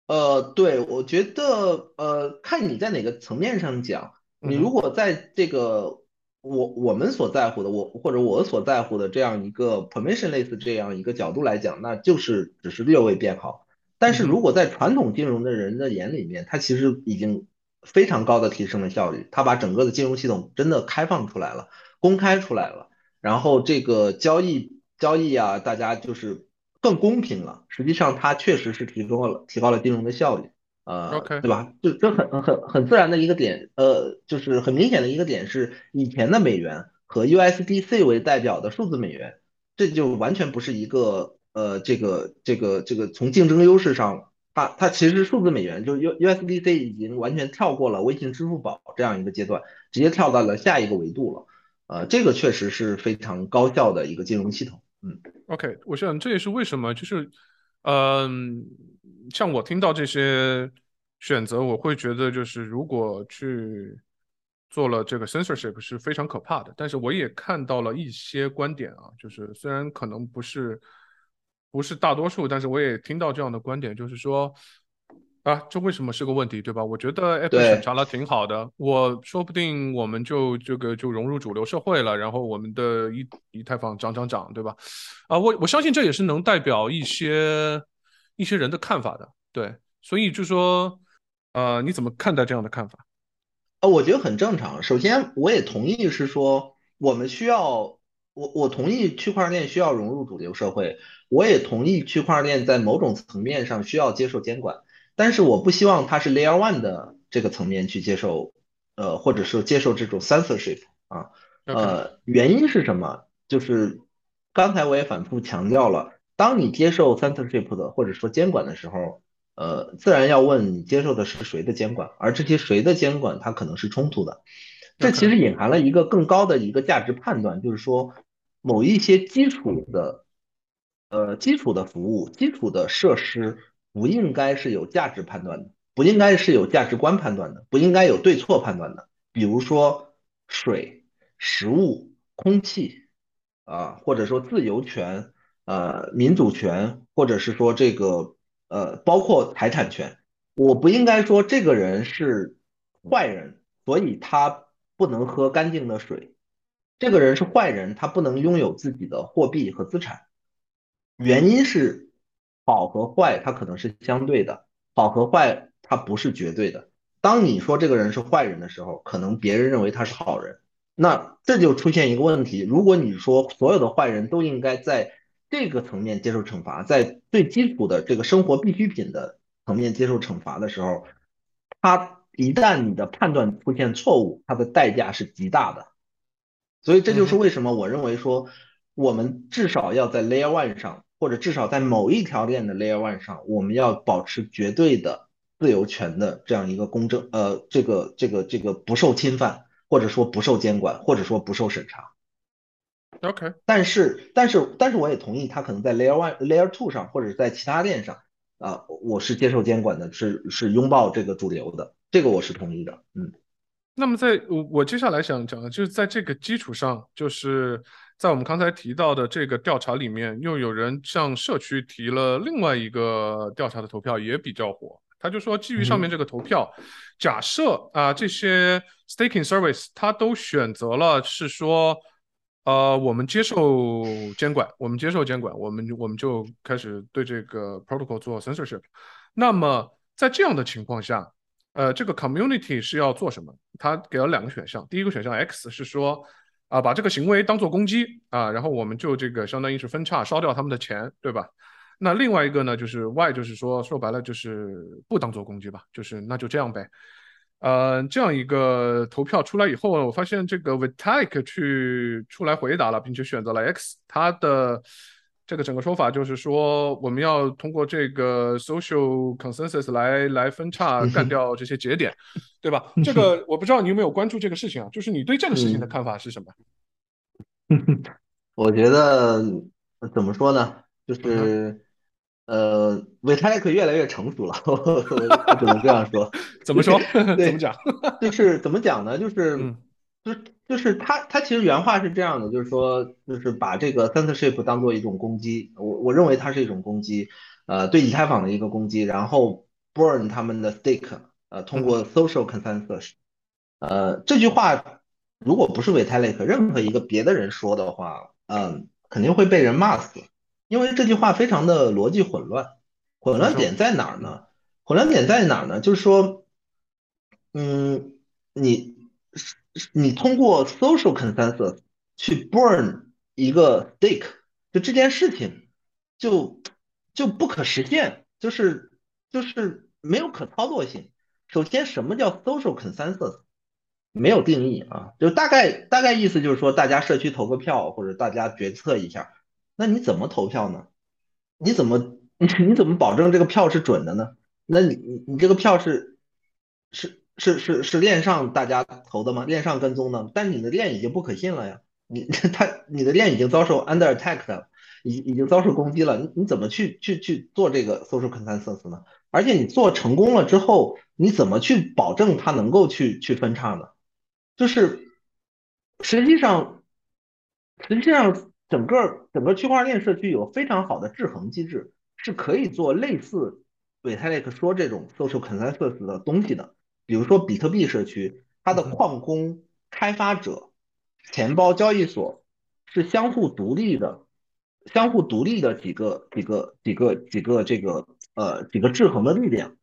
我呃对我觉得呃看你在哪个层面上讲，你如果在这个、嗯、我我们所在乎的我或者我所在乎的这样一个 permission 类似这样一个角度来讲，那就是只是略微变好，但是如果在传统金融的人的眼里面、嗯、它其实已经非常高的提升了效率，它把整个的金融系统真的开放出来了，公开出来了，然后这个交易交易啊大家就是更公平了，实际上它确实是提高了提高了金融的效率，呃， okay. 对吧？就这很很很自然的一个点，呃，就是很明显的一个点是，以前的美元和 U S D C 为代表的数字美元，这就完全不是一个呃这个这个这个从竞争优势上，它它其实数字美元就 U S D C 已经完全跳过了微信、支付宝这样一个阶段，直接跳到了下一个维度了，呃，这个确实是非常高效的一个金融系统。OK， 我想这也是为什么就是嗯、呃，像我听到这些选择我会觉得就是如果去做了这个 censorship 是非常可怕的，但是我也看到了一些观点啊，就是虽然可能不是不是大多数，但是我也听到这样的观点，就是说啊，这为什么是个问题，对吧？我觉得 Apple 审查了挺好的，我说不定我们就这个就融入主流社会了，然后我们的以以太坊涨涨涨，对吧？啊，我我相信这也是能代表一些一些人的看法的，对。所以就说，呃，你怎么看待这样的看法？啊，我觉得很正常。首先，我也同意是说，我们需要。我我同意区块链需要融入主流社会，我也同意区块链在某种层面上需要接受监管。但是我不希望它是 layer one 的这个层面去接受，呃，或者是接受这种 censorship 啊，呃，原因是什么？就是刚才我也反复强调了，当你接受 censorship 的或者说监管的时候，呃，自然要问你接受的是谁的监管，而这些谁的监管它可能是冲突的。这其实隐含了一个更高的一个价值判断，就是说某一些基础的呃基础的服务、基础的设施不应该是有价值判断的，不应该是有价值观判断的，不应该有对错判断的。比如说水、食物、空气啊，或者说自由权、呃民主权，或者是说这个呃包括财产权，我不应该说这个人是坏人，所以他不能喝干净的水，这个人是坏人，他不能拥有自己的货币和资产。原因是好和坏它可能是相对的，好和坏它不是绝对的。当你说这个人是坏人的时候，可能别人认为他是好人，那这就出现一个问题，如果你说所有的坏人都应该在这个层面接受惩罚，在最基础的这个生活必需品的层面接受惩罚的时候，它一旦你的判断出现错误，它的代价是极大的。所以这就是为什么我认为说我们至少要在 layer one 上，或者至少在某一条链的 layer one 上，我们要保持绝对的自由权的这样一个公正，呃，这个这个这个不受侵犯，或者说不受监管，或者说不受审查。OK， 但是但是但是我也同意，他可能在 layer one、layer two 上，或者在其他链上，啊、呃，我是接受监管的，是是拥抱这个主流的，这个我是同意的。嗯，那么在我我接下来想讲的就是在这个基础上，就是在我们刚才提到的这个调查里面，又有人向社区提了另外一个调查的投票，也比较火。他就说基于上面这个投票，嗯、假设啊、呃、这些 staking service 他都选择了是说。呃，我们接受监管，我们接受监管，我们我们就开始对这个 protocol 做 censorship。那么在这样的情况下，呃，这个 community 是要做什么？他给了两个选项，第一个选项 X 是说，啊、呃，把这个行为当做攻击啊、呃，然后我们就这个相当于是分叉，烧掉他们的钱，对吧？那另外一个呢，就是 Y， 就是说说白了就是不当做攻击吧，就是那就这样呗。呃，这样一个投票出来以后，我发现这个 Vitalik 去出来回答了，并且选择了 X。他的这个整个说法就是说，我们要通过这个 social consensus 来来分叉干掉这些节点，对吧？这个我不知道你有没有关注这个事情啊？就是你对这个事情的看法是什么？我觉得怎么说呢，就是。呃，维塔利克越来越成熟了，呵呵，我只能这样说。怎么说？怎么讲？就是怎么讲呢？就是，嗯、就是就是他他其实原话是这样的，就是说，就是把这个 censorship 当做一种攻击，我我认为它是一种攻击，呃，对以太坊的一个攻击。然后 burn 他们的 stake， 呃，通过 social consensus，、嗯、呃，这句话如果不是维塔利克，任何一个别的人说的话，嗯、呃，肯定会被人骂死。因为这句话非常的逻辑混乱，混乱点在哪儿呢？混乱点在哪儿呢？就是说，嗯，你你通过 social consensus 去 burn 一个 stake， 就这件事情就就不可实现，就是就是没有可操作性。首先，什么叫 social consensus？ 没有定义啊，就大概大概意思就是说，大家社区投个票，或者大家决策一下。那你怎么投票呢？你怎么你怎么保证这个票是准的呢？那你你这个票是是是是是链上大家投的吗？链上跟踪的，但你的链已经不可信了呀！你他你的链已经遭受 under attack 了，已已经遭受攻击了。你你怎么去去去做这个 social consensus 呢？而且你做成功了之后，你怎么去保证它能够去去分叉呢？就是实际上实际上。整个整个区块链社区有非常好的制衡机制，是可以做类似韦泰利克说这种 social consensus 的东西的。比如说比特币社区，它的矿工、开发者、钱包交易所是相互独立的，相互独立的几个几个几个几个这个呃几个制衡的力量。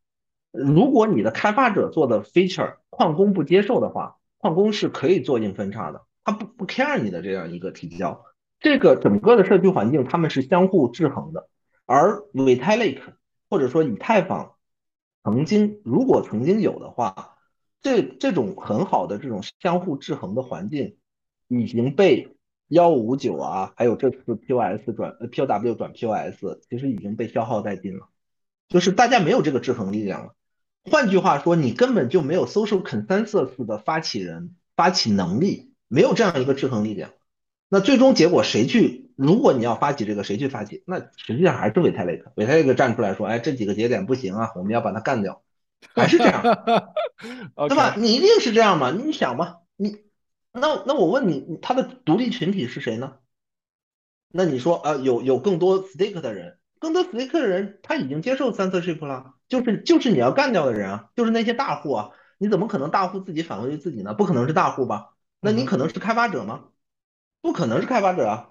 如果你的开发者做的 feature 矿工不接受的话，矿工是可以做硬分叉的，他不不 care 你的这样一个提交。这个整个的社区环境，他们是相互制衡的。而 Vitalik 或者说以太坊曾经，如果曾经有的话，这这种很好的这种相互制衡的环境，已经被一五九啊，还有这次 P O S 转 P O W 转 P O S， 其实已经被消耗殆尽了。就是大家没有这个制衡力量了。换句话说，你根本就没有 social consensus 的发起人发起能力，没有这样一个制衡力量。那最终结果谁去？如果你要发起这个，谁去发起？那实际上还是维泰雷克，维泰雷克站出来说：“哎，这几个节点不行啊，我们要把它干掉。”还是这样，对吧？你一定是这样嘛？你想嘛？你那那我问你，他的独立群体是谁呢？那你说啊、呃，有有更多 stake 的人，更多 stake 的人他已经接受 censorship 了。就是就是你要干掉的人啊，就是那些大户啊，你怎么可能大户自己反回去自己呢？不可能是大户吧？那你可能是开发者吗？不可能是开发者啊！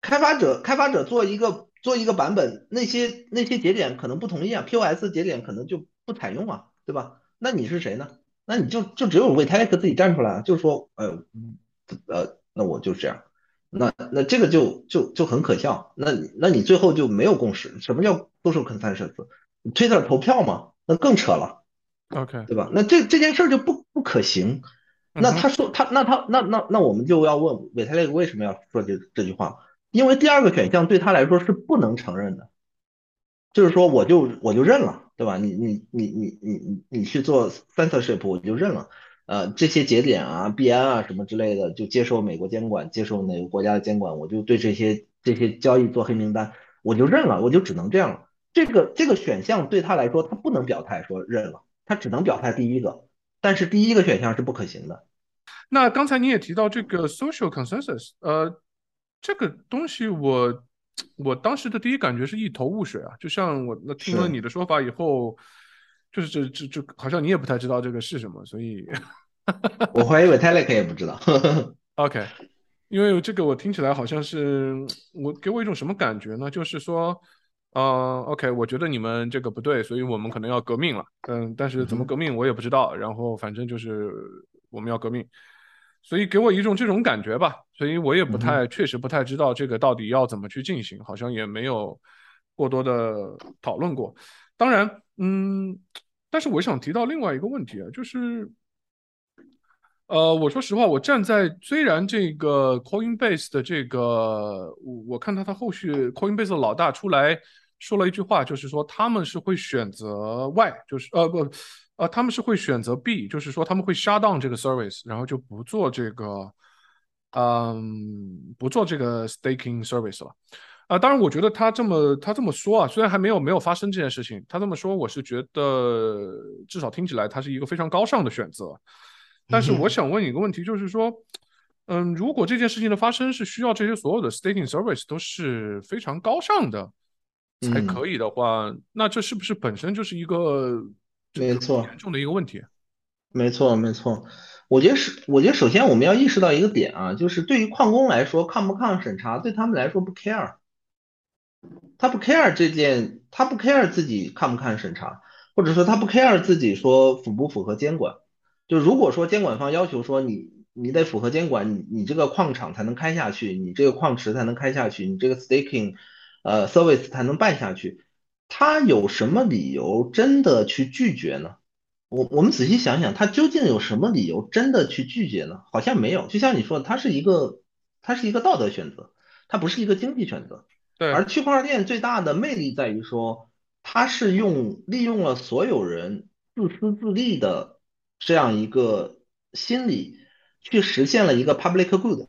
开发者开发者做一个做一个版本，那些那些节点可能不同意啊 ，P O S 节点可能就不采用啊，对吧？那你是谁呢？那你就就只有 Vitalik 自己站出来，就说呃呃，那我就这样，那那这个就就就很可笑，那那你最后就没有共识。什么叫 social consensus？Twitter 投票嘛，那更扯了 ，OK， 对吧？那这这件事就不不可行。那他说他那他那那那我们就要问维泰利克为什么要说这这句话？因为第二个选项对他来说是不能承认的，就是说我就我就认了，对吧？你你你你你你你去做 censorship， 我就认了。呃，这些节点啊、币安啊什么之类的，就接受美国监管，接受哪个国家的监管，我就对这些这些交易做黑名单，我就认了，我就只能这样了。这个这个选项对他来说，他不能表态说认了，他只能表态第一个，但是第一个选项是不可行的。那刚才你也提到这个 social consensus， 呃，这个东西我我当时的第一感觉是一头雾水啊，就像我那听了你的说法以后，是就是这这这好像你也不太知道这个是什么，所以我怀疑 Vitalik 也不知道。OK， 因为这个我听起来好像是我给我一种什么感觉呢？就是说。呃、uh, OK， 我觉得你们这个不对，所以我们可能要革命了。嗯，但是怎么革命我也不知道。然后反正就是我们要革命，所以给我一种这种感觉吧。所以我也不太，嗯、确实不太知道这个到底要怎么去进行，好像也没有过多的讨论过。当然，嗯，但是我想提到另外一个问题啊，就是，呃，我说实话，我站在虽然这个 Coinbase 的这个，我看到他后续 Coinbase 的老大出来。说了一句话，就是说他们是会选择 Y， 就是呃不呃他们是会选择 B， 就是说他们会 shut down 这个 service， 然后就不做这个嗯不做这个 staking service 了啊、呃。当然，我觉得他这么他这么说啊，虽然还没有没有发生这件事情，他这么说，我是觉得至少听起来他是一个非常高尚的选择。但是我想问你一个问题，就是说。嗯，如果这件事情的发生是需要这些所有的 staking service 都是非常高尚的。才可以的话、嗯、那这是不是本身就是一个没错严重的一个问题？没错没错，我觉得是我觉得首先我们要意识到一个点啊，就是对于矿工来说，抗不抗审查对他们来说不 care， 他不 care 这件，他不 care 自己抗不抗审查，或者说他不 care 自己说符不符合监管。就如果说监管方要求说你你得符合监管，你你这个矿场才能开下去，你这个矿池才能开下去，你这个 staking呃 service 才能办下去，他有什么理由真的去拒绝呢？我我们仔细想想，他究竟有什么理由真的去拒绝呢？好像没有。就像你说的，它是一个它是一个道德选择，它不是一个经济选择。对。而区块链最大的魅力在于说，它是用利用了所有人自私自利的这样一个心理，去实现了一个 public good。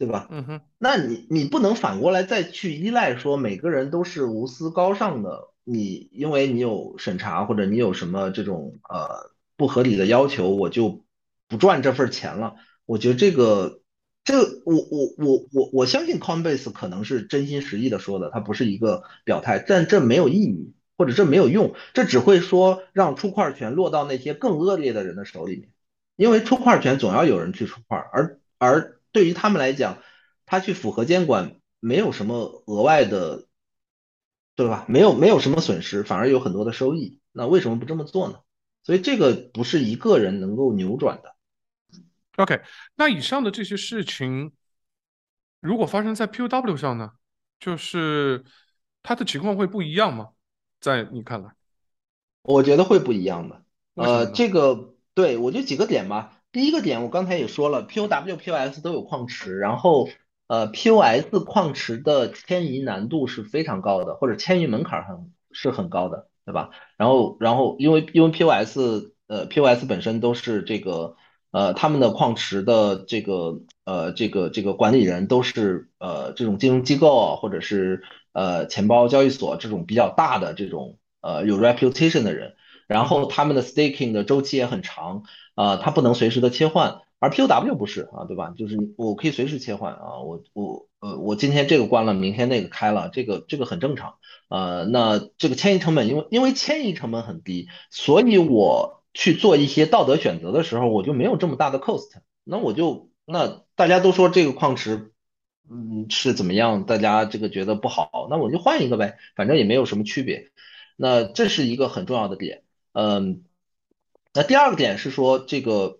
对吧？嗯哼，那你你不能反过来再去依赖说每个人都是无私高尚的，你因为你有审查或者你有什么这种呃不合理的要求，我就不赚这份钱了。我觉得这个这个我我我我我相信 Coinbase 可能是真心实意的说的，它不是一个表态，但这没有意义或者这没有用，这只会说让出块权落到那些更恶劣的人的手里面，因为出块权总要有人去出块，而而。对于他们来讲，他去符合监管没有什么额外的，对吧？没有没有什么损失，反而有很多的收益。那为什么不这么做呢？所以这个不是一个人能够扭转的。OK， 那以上的这些事情，如果发生在 P O W 上呢，就是它的情况会不一样吗？在你看来，我觉得会不一样的。呃，这个对我就几个点吧。第一个点我刚才也说了 ，P O W、P O S 都有矿池，然后呃 P O S 矿池的迁移难度是非常高的，或者迁移门槛很是很高的，对吧？然后然后因为因为 P O S 呃 P O S 本身都是这个呃他们的矿池的这个呃这个这个管理人都是呃这种金融机构啊，或者是呃钱包交易所这种比较大的这种呃有 reputation 的人，然后他们的 staking 的周期也很长，呃它不能随时的切换。而 P O W 不是啊，对吧？就是我可以随时切换啊，我我呃我今天这个关了，明天那个开了，这个这个很正常。呃，那这个迁移成本，因为因为迁移成本很低，所以我去做一些道德选择的时候，我就没有这么大的 cost。那我就那大家都说这个矿池，嗯是怎么样，大家这个觉得不好，那我就换一个呗，反正也没有什么区别。那这是一个很重要的点。嗯，那第二个点是说这个。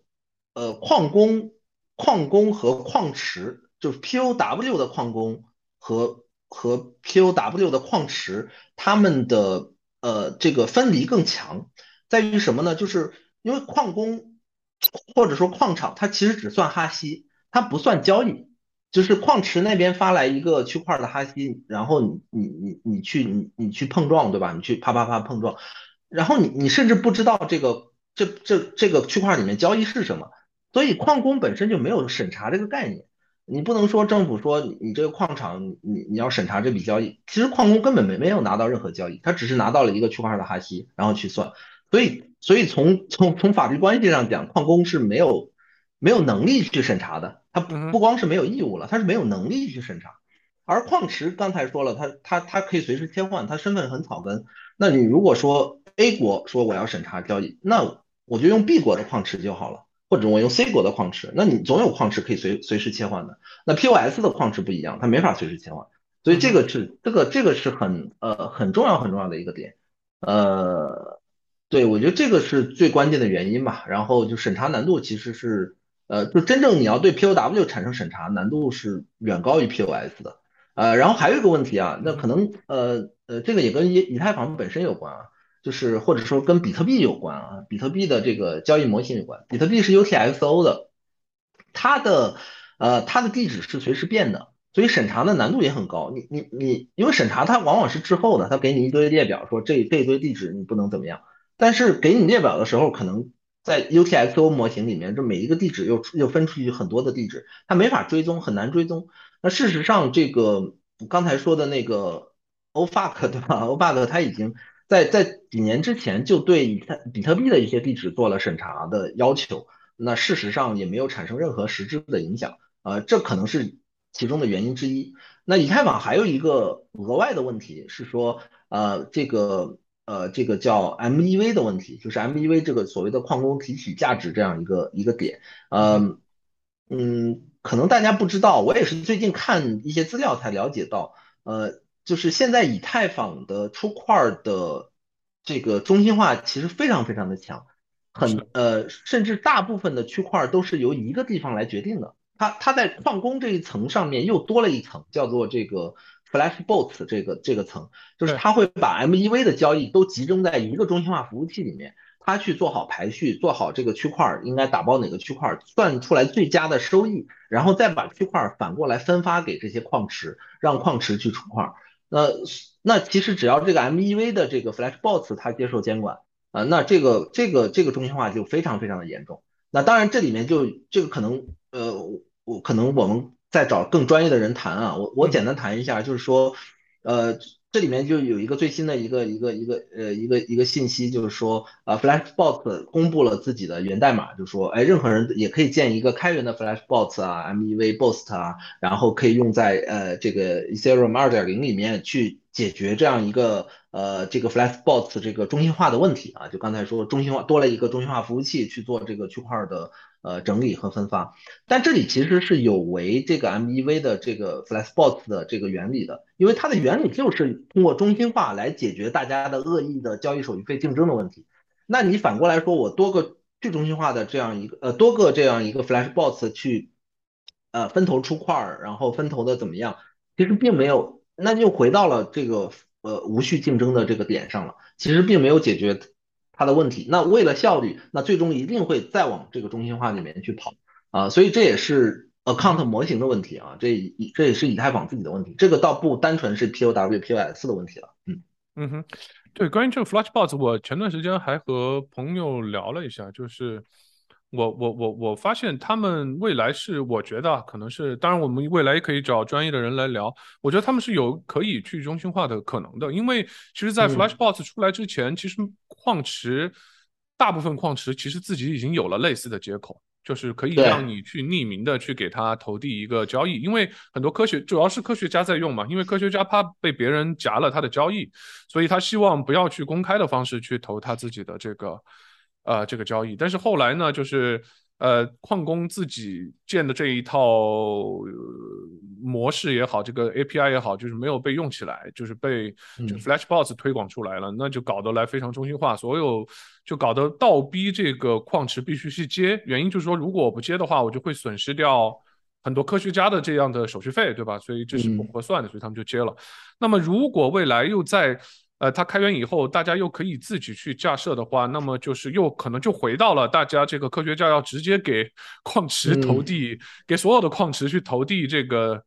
呃，矿工、矿工和矿池，就是 P O W 的矿工和和 P O W 的矿池，他们的呃这个分离更强，在于什么呢？就是因为矿工或者说矿场，它其实只算哈希，它不算交易，就是矿池那边发来一个区块的哈希，然后你你你你去你你去碰撞，对吧？你去啪啪啪碰撞，然后你你甚至不知道这个这这这个区块里面交易是什么。所以矿工本身就没有审查这个概念，你不能说政府说你这个矿场你你要审查这笔交易，其实矿工根本没没有拿到任何交易，他只是拿到了一个区块的哈希，然后去算。所以所以从从从法律关系上讲，矿工是没有没有能力去审查的，他不不光是没有义务了，他是没有能力去审查。而矿池刚才说了，他他他可以随时切换，他身份很草根。那你如果说 A 国说我要审查交易，那我就用 B 国的矿池就好了。或者我用 C 国的矿池，那你总有矿池可以随随时切换的。那 P O S 的矿池不一样，它没法随时切换，所以这个是这个这个是很呃很重要很重要的一个点。呃，对，我觉得这个是最关键的原因吧。然后就审查难度其实是呃就真正你要对 P O W 产生审查难度是远高于 P O S 的。呃，然后还有一个问题啊，那可能呃呃这个也跟以以太坊本身有关啊。就是或者说跟比特币有关啊，比特币的这个交易模型有关。比特币是 U T X O 的，它的呃它的地址是随时变的，所以审查的难度也很高。你你你，因为审查它往往是滞后的，它给你一堆列表说这这一堆地址你不能怎么样，但是给你列表的时候，可能在 U T X O 模型里面，这每一个地址又又分出去很多的地址，它没法追踪，很难追踪。那事实上，这个刚才说的那个 O F A C 对吧 ？O F A C 它已经在在几年之前就对比特币的一些地址做了审查的要求，那事实上也没有产生任何实质的影响，呃，这可能是其中的原因之一。那以太坊还有一个额外的问题是说，呃，这个呃这个叫 M E V 的问题，就是 M E V 这个所谓的矿工提取价值这样一个一个点，嗯、呃、嗯，可能大家不知道，我也是最近看一些资料才了解到，呃。就是现在以太坊的出块的这个中心化其实非常非常的强，很呃，甚至大部分的区块都是由一个地方来决定的。它它在矿工这一层上面又多了一层，叫做这个 Flashbots 这个这个层，就是它会把 M E V 的交易都集中在一个中心化服务器里面，它去做好排序，做好这个区块应该打包哪个区块，算出来最佳的收益，然后再把区块反过来分发给这些矿池，让矿池去出块。那那其实只要这个 M E V 的这个 Flashbots 它接受监管啊、呃，那这个这个这个中心化就非常非常的严重。那当然这里面就这个可能呃我可能我们再找更专业的人谈啊，我我简单谈一下，就是说呃这里面就有一个最新的一个一个一个呃一个一个信息，就是说啊、呃、Flashbots 公布了自己的源代码，就说哎任何人也可以建一个开源的 Flashbots 啊 M E V Boost 啊，然后可以用在呃这个 Ethereum 二点零 里面去解决这样一个呃这个 Flashbots 这个中心化的问题啊，就刚才说中心化多了一个中心化服务器去做这个区块的呃整理和分发，但这里其实是有违这个 M E V 的这个 Flashbots 的这个原理的，因为它的原理就是通过中心化来解决大家的恶意的交易手续费竞争的问题。那你反过来说，我多个去中心化的这样一个呃多个这样一个 Flashbots 去呃分头出块，然后分头的怎么样，其实并没有，那就回到了这个呃无序竞争的这个点上了，其实并没有解决它的问题。那为了效率，那最终一定会再往这个中心化里面去跑啊，所以这也是 account 模型的问题啊，这这也是以太坊自己的问题，这个倒不单纯是 P O W P O S 的问题了。嗯嗯哼，对，关于这个 Flashbots， 我前段时间还和朋友聊了一下，就是我我我我发现他们未来是，我觉得可能是，当然我们未来也可以找专业的人来聊，我觉得他们是有可以去中心化的可能的，因为其实在 Flashbots 出来之前，嗯、其实矿池大部分矿池其实自己已经有了类似的接口。就是可以让你去匿名的去给他投递一个交易，因为很多科学主要是科学家在用嘛，因为科学家怕被别人夹了他的交易，所以他希望不要去公开的方式去投他自己的这个呃这个交易。但是后来呢，就是呃矿工自己建的这一套、呃、模式也好，这个 A P I 也好，就是没有被用起来，就是被就 Flashbots 推广出来了，嗯、那就搞得来非常中心化，所有。就搞得倒逼这个矿池必须去接，原因就是说，如果我不接的话，我就会损失掉很多科学家的这样的手续费，对吧？所以这是不合算的，所以他们就接了。那么如果未来又在呃它开源以后，大家又可以自己去架设的话，那么就是又可能就回到了大家这个科学家要直接给矿池投递，给所有的矿池去投递这个。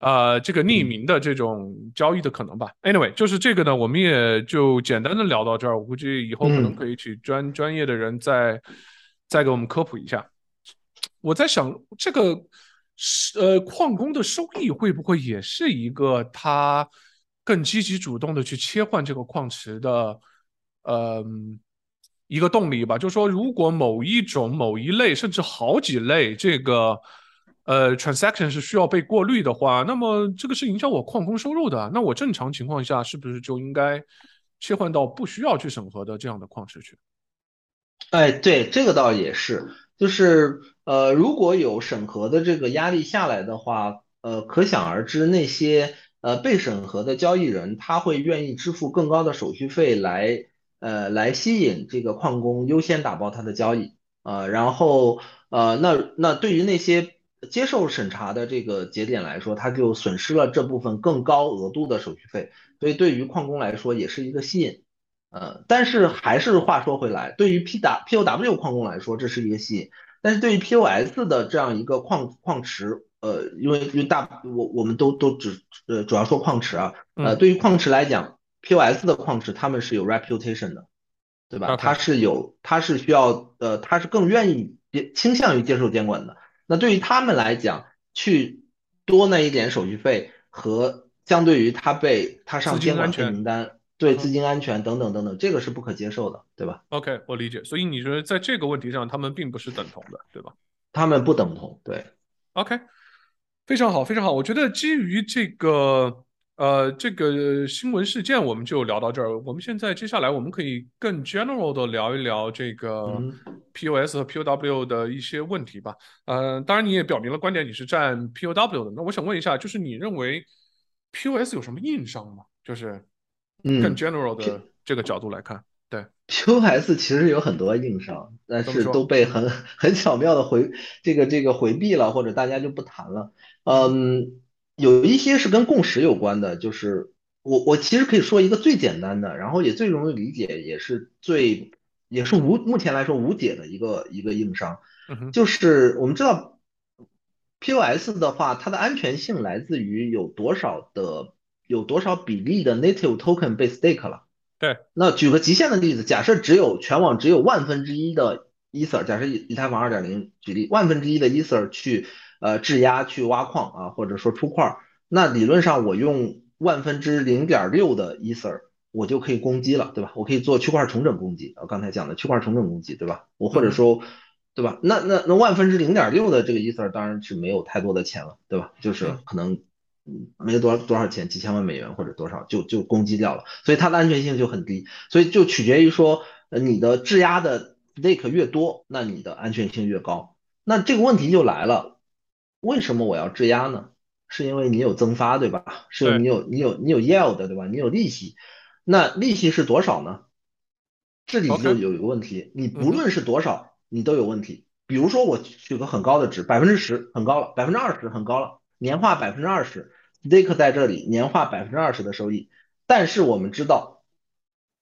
呃，这个匿名的这种交易的可能吧。Anyway， 就是这个呢，我们也就简单的聊到这儿。我估计以后可能可以去专、嗯、专业的人再再给我们科普一下。我在想，这个呃矿工的收益会不会也是一个他更积极主动的去切换这个矿池的呃一个动力吧？就是说，如果某一种、某一类甚至好几类这个。呃 transaction 是需要被过滤的话，那么这个是影响我矿工收入的，那我正常情况下是不是就应该切换到不需要去审核的这样的矿池去？哎，对，这个倒也是，就是呃，如果有审核的这个压力下来的话，呃，可想而知那些呃被审核的交易人，他会愿意支付更高的手续费来呃来吸引这个矿工优先打包他的交易啊、呃，然后呃，那那对于那些接受审查的这个节点来说，它就损失了这部分更高额度的手续费，所以对于矿工来说也是一个吸引。呃，但是还是话说回来，对于 P O W 矿工来说这是一个吸引，但是对于 P O S 的这样一个矿矿池，呃，因为因为大我我们都都只呃主要说矿池啊，呃，对于矿池来讲 ，P O S 的矿池他们是有 reputation 的，对吧？ Okay. 它是有，它是需要呃，它是更愿意倾向于接受监管的。那对于他们来讲，去多那一点手续费和相对于他被他上监管黑名单，对资金安全等等等等，这个是不可接受的，对吧 ？OK， 我理解。所以你觉得在这个问题上，他们并不是等同的，对吧？他们不等同，对。OK， 非常好，非常好。我觉得基于这个呃这个新闻事件，我们就聊到这儿。我们现在接下来我们可以更 general 的聊一聊这个。嗯，P O S 和 P O W 的一些问题吧，呃，当然你也表明了观点，你是站 P O W 的。那我想问一下，就是你认为 P O S 有什么硬伤吗？就是更 general 的这个角度来看，嗯、对 P O S 其实有很多硬伤，但是都被很很巧妙的回这个这个回避了，或者大家就不谈了。嗯，有一些是跟共识有关的，就是我我其实可以说一个最简单的，然后也最容易理解，也是最。也是无目前来说无解的一个一个硬伤，就是我们知道 P O S 的话，它的安全性来自于有多少的有多少比例的 native token 被 stake 了。对，那举个极限的例子，假设只有全网只有万分之一的 ether， 假设以太坊 二点零 举例，万分之一的 ether 去呃质押去挖矿啊，或者说出块，那理论上我用万分之 零点六 的 ether。我就可以攻击了，对吧？我可以做区块重整攻击，我刚才讲的区块重整攻击，对吧？我或者说，对吧？那那那万分之 零点六 的这个 ether 当然是没有太多的钱了，对吧？就是可能没多少多少钱，几千万美元或者多少就就攻击掉了，所以它的安全性就很低，所以就取决于说你的质押的 stake 越多，那你的安全性越高。那这个问题就来了，为什么我要质押呢？是因为你有增发，对吧？是因为你有你有你有 yield， 对吧？你有利息。那利息是多少呢？这里就有一个问题， okay. 你不论是多少，你都有问题。比如说，我举个很高的值， 百分之十 很高了 ，百分之二十 很高了，年化 百分之二十， stake 在这里，年化 百分之二十 的收益。但是我们知道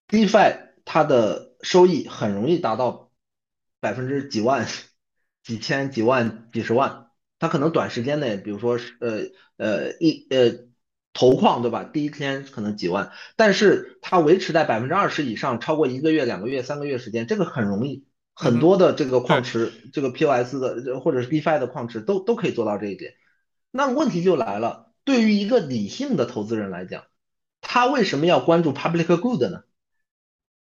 ，DeFi 它的收益很容易达到百分之几万、几千、几万、几十万，它可能短时间内，比如说，呃呃一呃。投矿对吧？第一天可能几万，但是它维持在 百分之二十 以上，超过一个月、两个月、三个月时间，这个很容易，很多的这个矿池，嗯、这个 P O S 的或者是 DeFi 的矿池都都可以做到这一点。那问题就来了，对于一个理性的投资人来讲，他为什么要关注 public good 呢？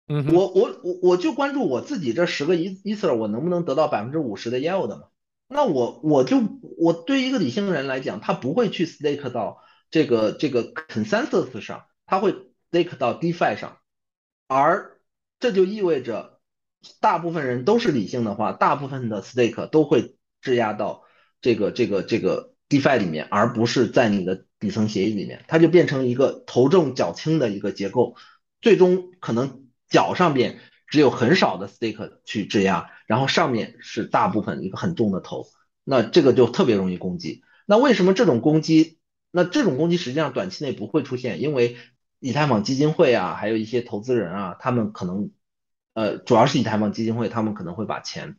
嗯，我我我我就关注我自己这十个 Ether 我能不能得到 百分之五十 的 yield 嘛？那我我就我对于一个理性人来讲，他不会去 stake 到这个这个 consensus 上，他会 stake 到 DeFi 上，而这就意味着大部分人都是理性的话，大部分的 stake 都会质押到这个这个这个 DeFi 里面，而不是在你的底层协议里面，它就变成一个头重脚轻的一个结构，最终可能脚上边只有很少的 stake 去质押，然后上面是大部分一个很重的头，那这个就特别容易攻击。那为什么这种攻击？那这种攻击实际上短期内不会出现，因为以太坊基金会啊，还有一些投资人啊，他们可能，呃，主要是以太坊基金会，他们可能会把钱，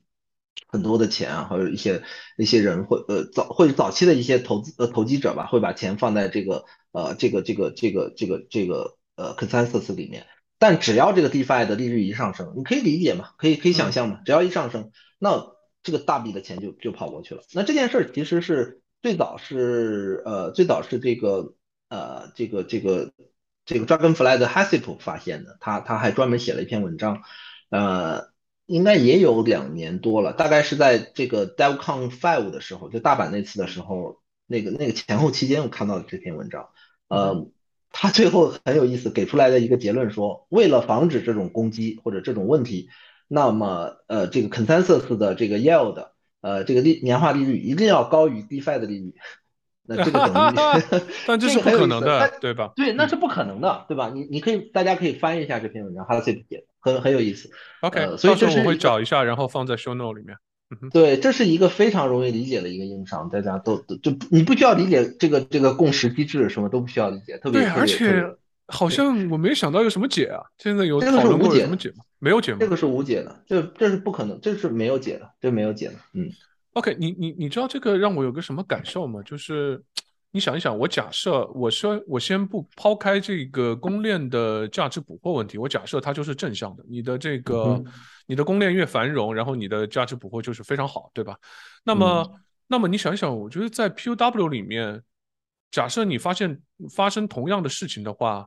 很多的钱啊，还有一些一些人会，呃，早会早期的一些投资呃投机者吧，会把钱放在这个呃这个这个这个这个这个呃 consensus 里面，但只要这个 DeFi 的利率一上升，你可以理解嘛，可以可以想象嘛，只要一上升，那这个大笔的钱就就跑过去了。那这件事其实是。最早是呃，最早是这个呃，这个这个这个 Dragonfly 的 Haseeb 发现的，他他还专门写了一篇文章，呃，应该也有两年多了，大概是在这个 DevCon 五 的时候，就大阪那次的时候，那个那个前后期间我看到的这篇文章，呃，他最后很有意思给出来的一个结论说，为了防止这种攻击或者这种问题，那么呃，这个 consensus 的这个 yield。呃，这个利年化利率一定要高于 DeFi 的利率，那这个等于，但这是不可能的，对吧？对，那是不可能的，对吧？你你可以，大家可以翻译一下这篇文章，哈希布写的，很很有意思。OK，、呃、所以这是我会找一下，然后放在 show note 里面。嗯、对，这是一个非常容易理解的一个硬伤，大家都就你不需要理解这个这个共识机制，什么都不需要理解，特别对，而且好像我没想到有什么解啊，现在有讨论过有什么解吗？没有解吗？这个是无解的，这这是不可能，这是没有解的，这没有解的。嗯 ，OK， 你你你知道这个让我有个什么感受吗？就是你想一想，我假设我先我先不抛开这个公链的价值捕获问题，我假设它就是正向的，你的这个、嗯、你的公链越繁荣，然后你的价值捕获就是非常好，对吧？那么、嗯、那么你想一想，我觉得在 P O W 里面，假设你发现发生同样的事情的话。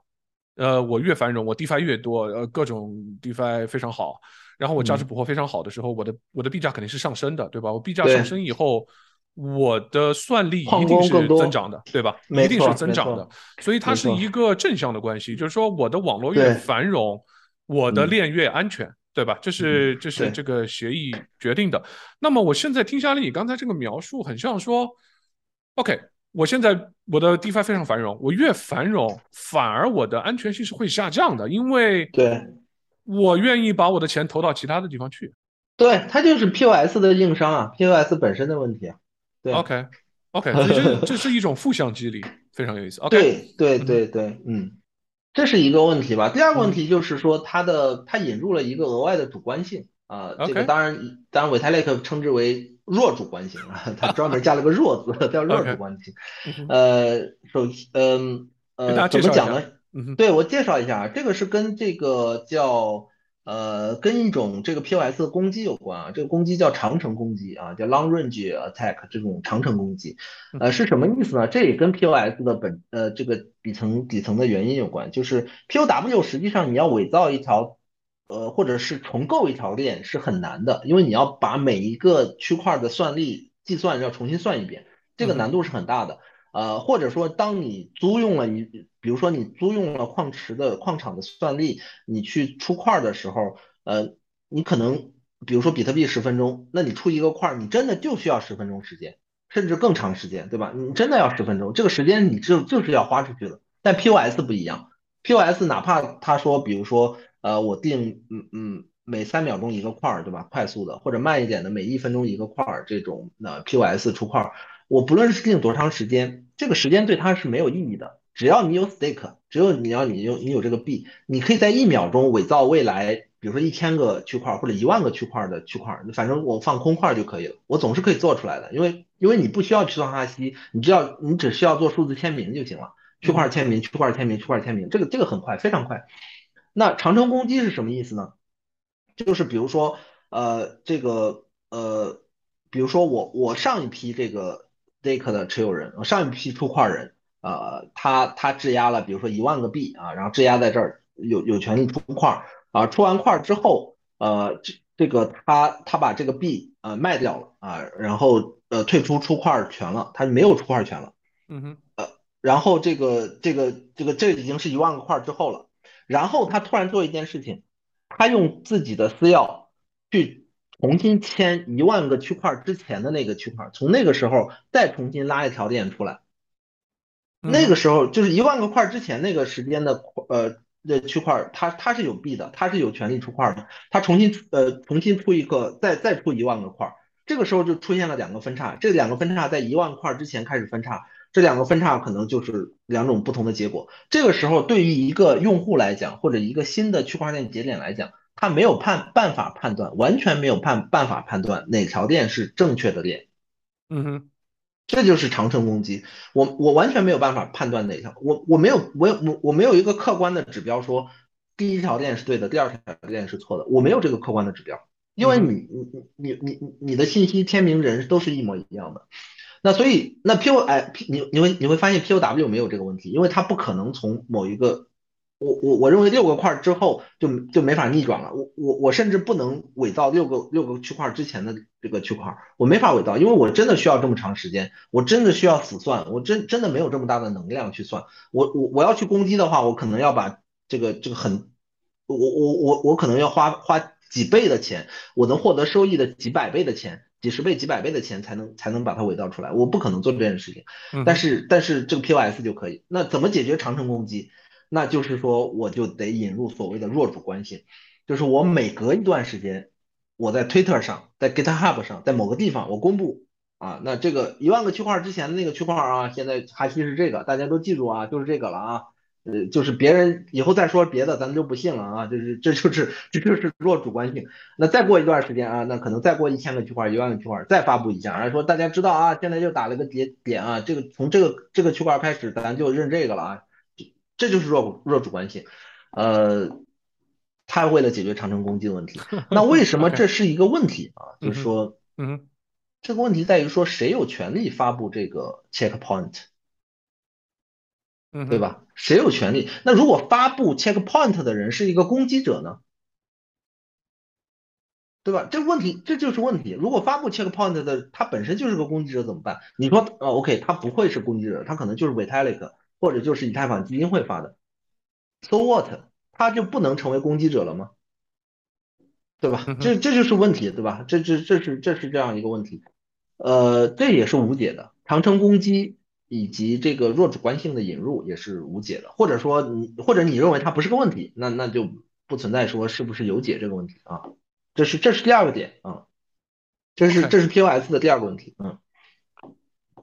呃，我越繁荣，我 DeFi 越多，呃，各种 DeFi 非常好，然后我价值捕获非常好的时候，嗯、我的我的币价肯定是上升的，对吧？我币价上升以后，我的算力一定是增长的，对吧？一定是增长的，所以它是一个正向的关系，就是说我的网络越繁荣，我的链越安全，嗯、对吧？这是这是这个协议决定的。嗯、那么我现在听下来，你刚才这个描述很像说 ，OK。我现在我的 DeFi 非常繁荣，我越繁荣，反而我的安全性是会下降的，因为我愿意把我的钱投到其他的地方去。对，它就是 P O S 的硬伤啊 ，P O S 本身的问题啊。对 ，OK，OK，、okay, okay, 这, 这是一种负向激励，非常有意思。Okay, 对对对对，嗯，这是一个问题吧。第二个问题就是说，它的它引入了一个额外的主观性啊、呃，这个当然当然Vitalik称之为。弱主观性啊，他专门加了个弱字，叫弱主观性。Okay. 呃，首嗯 呃, 呃怎么讲呢？对我介绍一下，这个是跟这个叫呃跟一种这个 P O S 的攻击有关啊，这个攻击叫长程攻击啊，叫 long range attack 这种长程攻击。呃，是什么意思呢？这也跟 P O S 的本呃这个底层底层的原因有关，就是 P O W 实际上你要伪造一条。呃，或者是重构一条链是很难的，因为你要把每一个区块的算力计算要重新算一遍，这个难度是很大的。呃，或者说，当你租用了你，比如说你租用了矿池的矿场的算力，你去出块的时候，呃，你可能比如说比特币十分钟，那你出一个块，你真的就需要十分钟时间，甚至更长时间，对吧？你真的要十分钟，这个时间你就就是要花出去了。但 P O S 不一样 ，P O S 哪怕他说，比如说。呃，我定嗯嗯每三秒钟一个块儿，对吧？快速的或者慢一点的，每一分钟一个块儿，这种呃 P O S 出块儿，我不论是定多长时间，这个时间对它是没有意义的。只要你有 stake， 只有你要你有你有这个币，你可以在一秒钟伪造未来，比如说一千个区块或者一万个区块的区块，反正我放空块就可以了，我总是可以做出来的，因为因为你不需要去算哈希，你只要你只需要做数字签名就行了。区块签名，区块签名，区块签名，这个这个很快，非常快。那长程攻击是什么意思呢？就是比如说，呃，这个呃，比如说我我上一批这个 stake 的持有人，我上一批出块人，呃，他他质押了，比如说一万个币啊，然后质押在这儿，有有权利出块啊，出完块之后，呃，这这个他他把这个币呃卖掉了啊，然后呃退出出块权了，他没有出块权了，嗯哼，呃，然后这个这个这个这已经是一万个块之后了，然后他突然做一件事情。他用自己的私钥去重新签一万个区块之前的那个区块，从那个时候再重新拉一条链出来。那个时候就是一万个块之前那个时间的呃的区块，它它是有币的，它是有权利出块的。它重新呃重新出一个，再再出一万个块，这个时候就出现了两个分叉，这两个分叉在一万块之前开始分叉，这两个分叉可能就是两种不同的结果。这个时候对于一个用户来讲，或者一个新的区块链节点来讲，他没有判办法判断，完全没有判办法判断哪条链是正确的链。嗯哼，这就是长程攻击。我我完全没有办法判断哪条，我我没有我我我没有一个客观的指标说第一条链是对的，第二条链是错的，我没有这个客观的指标，因为你你你你你的信息签名人都是一模一样的。那所以，那 P O 哎，你你会你会发现 P O W 没有这个问题，因为它不可能从某一个，我我我认为六个块之后就就没法逆转了，我我我甚至不能伪造六个六个区块之前的这个区块，我没法伪造，因为我真的需要这么长时间，我真的需要死算，我真真的没有这么大的能量去算，我我我要去攻击的话，我可能要把这个这个很，我我我我可能要花花几倍的钱，我能获得收益的几百倍的钱。几十倍、几百倍的钱才能才能把它伪造出来，我不可能做这件事情。但是但是这个 P O S 就可以。那怎么解决长程攻击？那就是说我就得引入所谓的弱主关系，就是我每隔一段时间，我在 Twitter 上、在 GitHub 上、在某个地方我公布啊，那这个一万个区块之前的那个区块啊，现在哈希是这个，大家都记住啊，就是这个了啊。呃，就是别人以后再说别的，咱们就不信了啊！就是这就是这就是弱主观性。那再过一段时间啊，那可能再过一千个区块、一万个区块，再发布一下，然后说大家知道啊，现在又打了个节点啊，这个从这个这个区块开始，咱就认这个了啊。这就是弱弱主观性。呃，他为了解决长程攻击的问题，那为什么这是一个问题啊？就是说，嗯，这个问题在于说谁有权利发布这个 checkpoint。对吧？谁有权利？那如果发布 checkpoint 的人是一个攻击者呢？对吧？这问题，这就是问题。如果发布 checkpoint 的他本身就是个攻击者怎么办？你说，呃、哦、，OK， 他不会是攻击者，他可能就是 Vitalik 或者就是以太坊基金会发的。So what？ 他就不能成为攻击者了吗？对吧？这这就是问题，对吧？这这这是这是这样一个问题，呃，这也是无解的。长程攻击。以及这个弱主观性的引入也是无解的，或者说你或者你认为它不是个问题，那那就不存在说是不是有解这个问题啊，这是这是第二个点啊，这是这是 P O S 的第二个问题，嗯，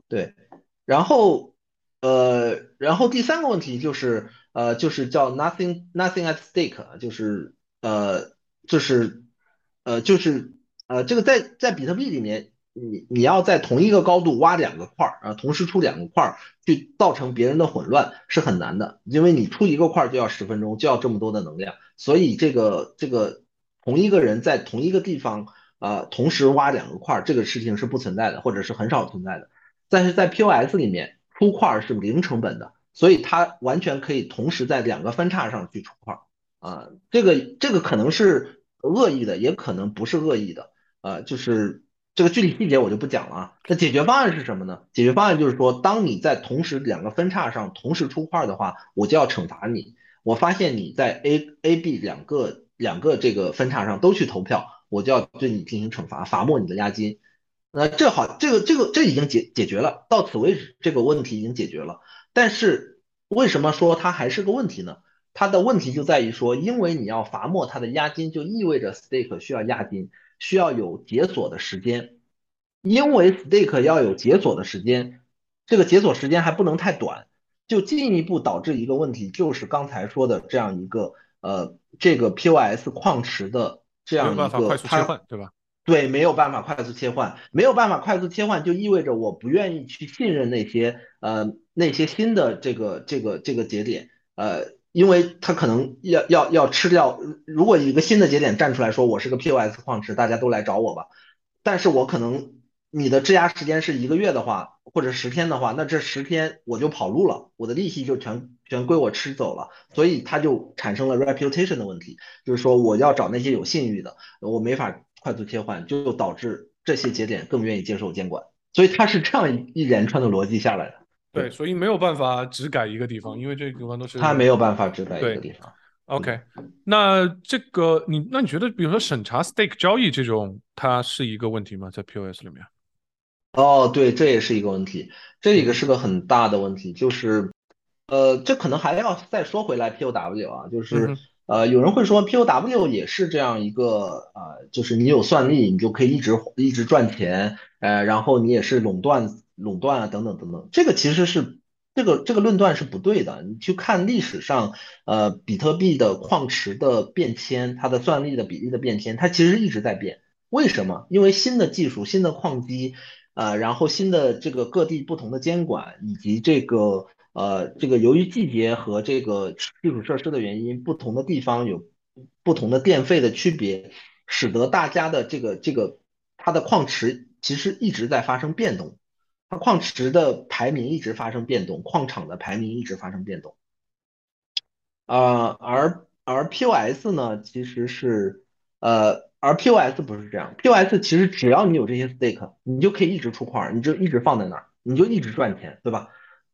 对，然后呃然后第三个问题就是呃就是叫 nothing nothing at stake， 就是呃就是呃就是呃这个在在比特币里面。你你要在同一个高度挖两个块儿啊，同时出两个块儿，去造成别人的混乱是很难的，因为你出一个块儿就要十分钟，就要这么多的能量，所以这个这个同一个人在同一个地方啊、呃，同时挖两个块儿，这个事情是不存在的，或者是很少存在的。但是在 P O S 里面出块儿是零成本的，所以它完全可以同时在两个分叉上去出块儿啊、呃，这个这个可能是恶意的，也可能不是恶意的，呃，就是。这个具体细节我就不讲了啊。那解决方案是什么呢？解决方案就是说，当你在同时两个分叉上同时出块的话，我就要惩罚你。我发现你在 A、A、B 两个两个这个分叉上都去投票，我就要对你进行惩罚，罚没你的押金。那这好，这个这个这已经解解决了，到此为止这个问题已经解决了。但是为什么说它还是个问题呢？它的问题就在于说，因为你要罚没它的押金，就意味着 stake 需要押金。需要有解锁的时间，因为 stake 要有解锁的时间，这个解锁时间还不能太短，就进一步导致一个问题，就是刚才说的这样一个呃，这个 P O S 矿池的这样一个，它对吧？对，没有办法快速切换，没有办法快速切换，就意味着我不愿意去信任那些呃那些新的这个这个这个节点，呃，因为它可能要要要吃掉。如果一个新的节点站出来说我是个 P O S 矿池，大家都来找我吧，但是我可能你的质押时间是一个月的话，或者十天的话，那这十天我就跑路了，我的利息就全全归我吃走了，所以它就产生了 reputation 的问题，就是说我要找那些有信誉的，我没法快速切换，就导致这些节点更愿意接受监管，所以它是这样一连串的逻辑下来的。对，所以没有办法只改一个地方，因为这个地方都是它没有办法只改一个地方。OK， 那这个你那你觉得，比如说审查 stake 交易这种，它是一个问题吗？在 P O S 里面？哦，对，这也是一个问题，这个是个很大的问题，就是呃，这可能还要再说回来 P O W 啊，就是。嗯呃，有人会说 P O W 也是这样一个呃，就是你有算力，你就可以一直一直赚钱，呃，然后你也是垄断垄断啊，等等等等。这个其实是这个这个论断是不对的。你去看历史上呃比特币的矿池的变迁，它的算力的比例的变迁，它其实一直在变。为什么？因为新的技术、新的矿机，呃，然后新的这个各地不同的监管以及这个。呃，这个由于季节和这个基础设施的原因，不同的地方有不同的电费的区别，使得大家的这个这个它的矿池其实一直在发生变动，它矿池的排名一直发生变动，矿场的排名一直发生变动。呃，而而 P O S 呢，其实是呃，而 P O S 不是这样 ，P O S 其实只要你有这些 stake， 你就可以一直出块，你就一直放在那儿，你就一直赚钱，对吧？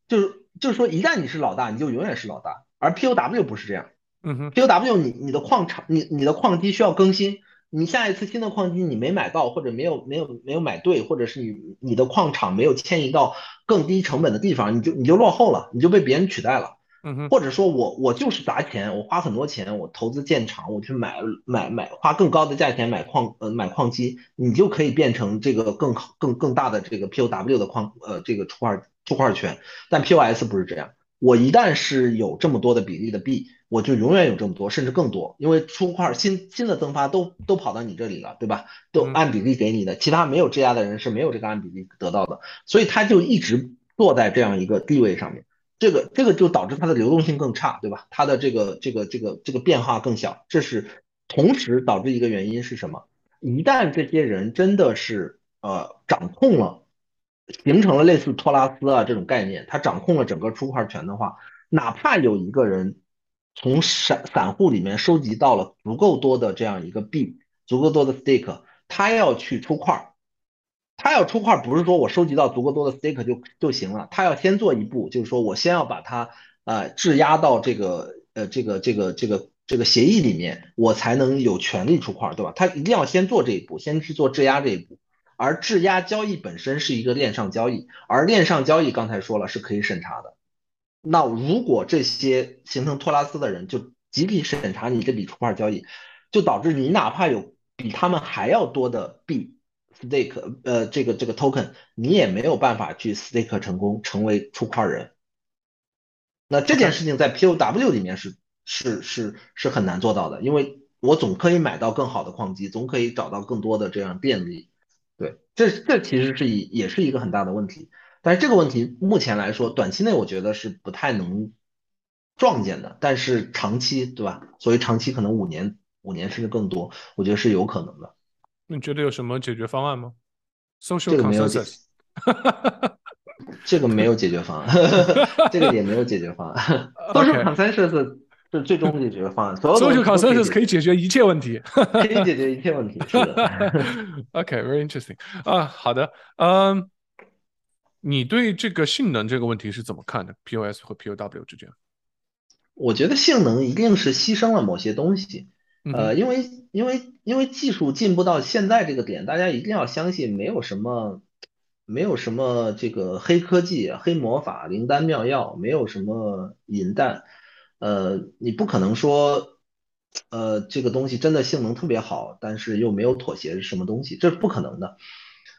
就是。就是说一旦你是老大你就永远是老大，而 P O W 不是这样。嗯哼， P O W 你你的矿场你你的矿机需要更新，你下一次新的矿机你没买到，或者没有没有没有买对，或者是你你的矿场没有迁移到更低成本的地方，你就你就落后了，你就被别人取代了。嗯哼，或者说我我就是砸钱，我花很多钱，我投资建厂，我去买买买花更高的价钱买矿呃买矿机，你就可以变成这个更更更大的这个 P O W 的矿呃这个出块。出块权，但 P O S 不是这样。我一旦是有这么多的比例的币，我就永远有这么多，甚至更多，因为出块新新的增发都都跑到你这里了，对吧？都按比例给你的，其他没有质押的人是没有这个按比例得到的，所以他就一直坐在这样一个地位上面。这个这个就导致它的流动性更差，对吧？它的这个这个这个这个变化更小。这是同时导致一个原因是什么？一旦这些人真的是呃掌控了。形成了类似托拉斯啊这种概念，他掌控了整个出块权的话，哪怕有一个人从散散户里面收集到了足够多的这样一个币，足够多的 stake， 他要去出块，他要出块不是说我收集到足够多的 stake 就就行了，他要先做一步，就是说我先要把它呃质押到这个呃这个这个这个这个协议里面，我才能有权利出块，对吧？他一定要先做这一步，先去做质押这一步。而质押交易本身是一个链上交易，而链上交易刚才说了是可以审查的。那如果这些形成托拉斯的人就集体审查你这笔出块交易，就导致你哪怕有比他们还要多的币 stake 呃这个这个 token， 你也没有办法去 stake 成功成为出块人。那这件事情在 P O W 里面是是是是很难做到的，因为我总可以买到更好的矿机，总可以找到更多的这样便利。对，这这其实是也是一个很大的问题，但是这个问题目前来说，短期内我觉得是不太能撞见的，但是长期，对吧？所以长期可能五年、五年甚至更多，我觉得是有可能的。你觉得有什么解决方案吗 ？Social consensus， 这个没有解决方案，这个也没有解决方案。Social consensus 是最终的解决方案。Social consensus 可以解决一切问题，可以解决一切问题。是的。OK, very interesting. 啊、uh, ，好的，嗯、um, ，你对这个性能这个问题是怎么看的 ？P O S 和 P O W 之间，我觉得性能一定是牺牲了某些东西。呃，因为因为因为技术进步到现在这个点，大家一定要相信，没有什么没有什么这个黑科技、黑魔法、灵丹妙药，没有什么银弹。呃，你不可能说，呃，这个东西真的性能特别好，但是又没有妥协是什么东西，这是不可能的。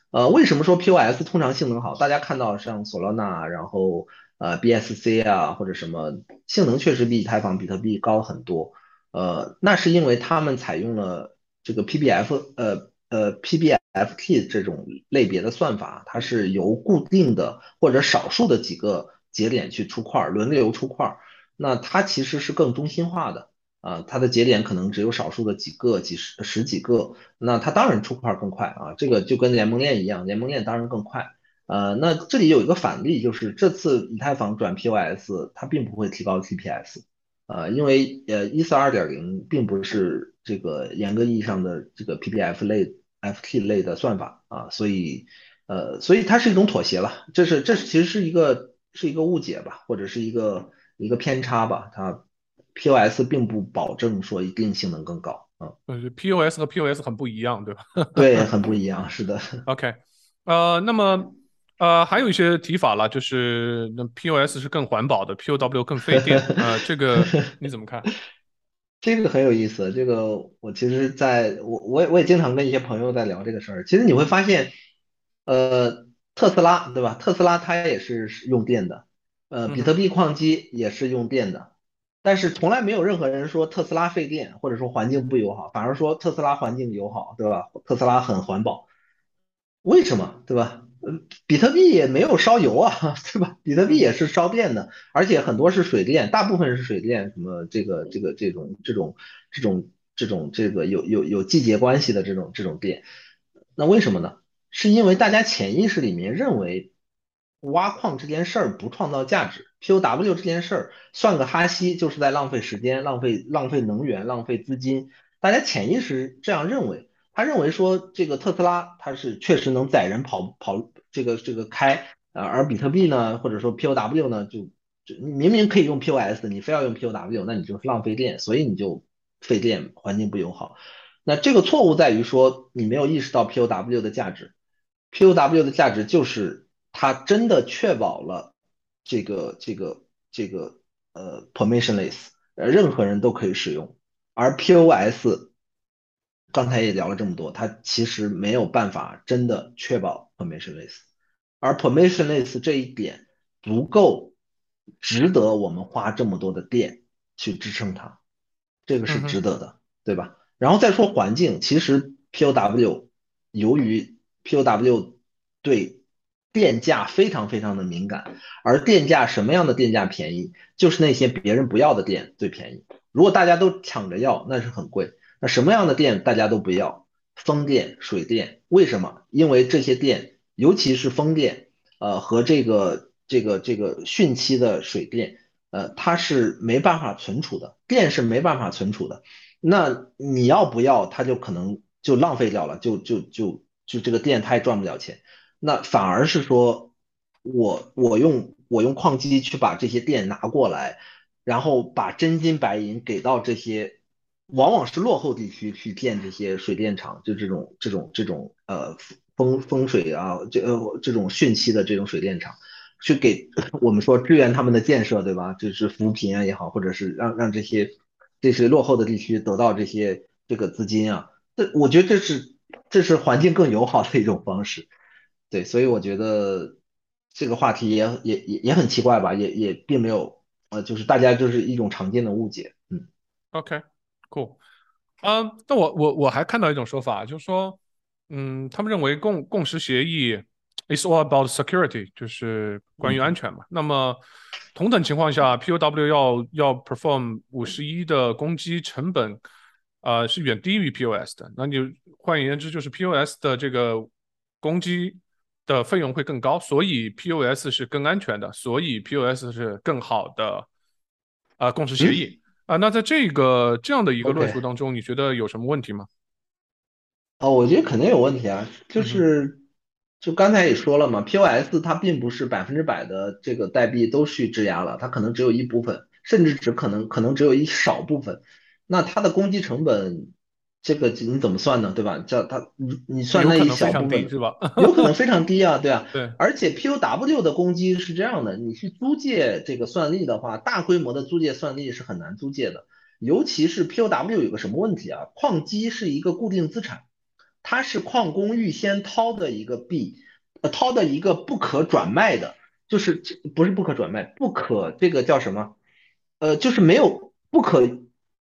呃，为什么说 P O S 通常性能好？大家看到像索罗纳，然后呃 B S C 啊或者什么，性能确实比以太坊、比特币高很多。呃，那是因为他们采用了这个 P B F 呃呃 P B F T 这种类别的算法，它是由固定的或者少数的几个节点去出块，轮流出块，那它其实是更中心化的。啊，它的节点可能只有少数的几个、几十、十几个，那它当然出块更快啊，这个就跟联盟链一样，联盟链当然更快。呃，那这里有一个反例，就是这次以太坊转 P O S， 它并不会提高 T P S， 呃，因为呃 E T H 二点零 并不是这个严格意义上的这个 P P F 类、F T 类的算法啊，所以呃，所以它是一种妥协了，这是这是其实是一个是一个误解吧，或者是一个一个偏差吧，它。P O S 并不保证说一定性能更高啊、嗯、，P O S 和 P O S 很不一样，对吧？对，很不一样，是的。OK， 呃，那么呃，还有一些提法了，就是那 P O S 是更环保的 ，P O W 更费电啊、呃，这个你怎么看？这个很有意思，这个我其实在我我也我也经常跟一些朋友在聊这个事儿。其实你会发现，呃，特斯拉对吧？特斯拉它也是用电的，呃，比特币矿机也是用电的。嗯，但是从来没有任何人说特斯拉费电或者说环境不友好，反而说特斯拉环境友好，对吧？特斯拉很环保，为什么？对吧？比特币也没有烧油啊，对吧？比特币也是烧电的，而且很多是水电，大部分是水电，什么这个这个这种这种这种这种这个有有有季节关系的这种这种电，那为什么呢？是因为大家潜意识里面认为挖矿这件事儿不创造价值。P O W 这件事儿算个哈希就是在浪费时间、浪费浪费能源、浪费资金，大家潜意识这样认为。他认为说这个特斯拉它是确实能载人跑跑这个这个开，呃，而比特币呢，或者说 P O W 呢，就明明可以用 P O S， 你非要用 P O W， 那你就是浪费电，所以你就费电，环境不友好。那这个错误在于说你没有意识到 P O W 的价值 ，P O W 的价值就是它真的确保了。这个这个这个呃 permissionless， 任何人都可以使用，而 P O S 刚才也聊了这么多，它其实没有办法真的确保 permissionless， 而 permissionless 这一点足够值得我们花这么多的电去支撑它，这个是值得的，嗯、对吧？然后再说环境，其实 P O W 由于 P O W 对电价非常非常的敏感，而电价什么样的电价便宜，就是那些别人不要的电最便宜。如果大家都抢着要，那是很贵。那什么样的电大家都不要？风电、水电，为什么？因为这些电，尤其是风电，呃，和这个这个这个汛期的水电，呃，它是没办法存储的，电是没办法存储的。那你要不要，它就可能就浪费掉了，就就就就这个电它也赚不了钱。那反而是说我我用我用矿机去把这些电拿过来，然后把真金白银给到这些往往是落后地区去建这些水电厂，就这种这种这种呃风风水啊，这呃这种汛期的这种水电厂，去给我们说支援他们的建设，对吧？就是扶贫啊也好，或者是让让这些这些落后的地区得到这些这个资金啊，这我觉得这是这是环境更友好的一种方式。对，所以我觉得这个话题也也也也很奇怪吧，也也并没有呃，就是大家就是一种常见的误解。嗯 ，OK， cool， 嗯、um, ，那我我我还看到一种说法，就是说，嗯，他们认为共共识协议 is all about security， 就是关于安全嘛。嗯、那么同等情况下 ，P O W 要要 perform 五十一的攻击成本，呃，是远低于 P O S 的。那你换言之，就是 P O S 的这个攻击的费用会更高，所以 P O S 是更安全的，所以 P O S 是更好的啊、呃、共识协议啊、嗯呃。那在这个这样的一个论述当中， okay. 你觉得有什么问题吗？哦，我觉得肯定有问题啊，就是、嗯、就刚才也说了嘛 ，P O S 它并不是百分之百的这个代币都去质押了，它可能只有一部分，甚至只可能可能只有一少部分，那它的攻击成本。这个你怎么算呢？对吧？叫它你你算那一小部分是吧？有可能非常低啊，对啊。对。而且 P O W 的攻击是这样的，你去租借这个算力的话，大规模的租借算力是很难租借的。尤其是 P O W 有个什么问题啊？矿机是一个固定资产，它是矿工预先掏的一个币，呃，掏的一个不可转卖的，就是不是不可转卖，不可这个叫什么？呃，就是没有不可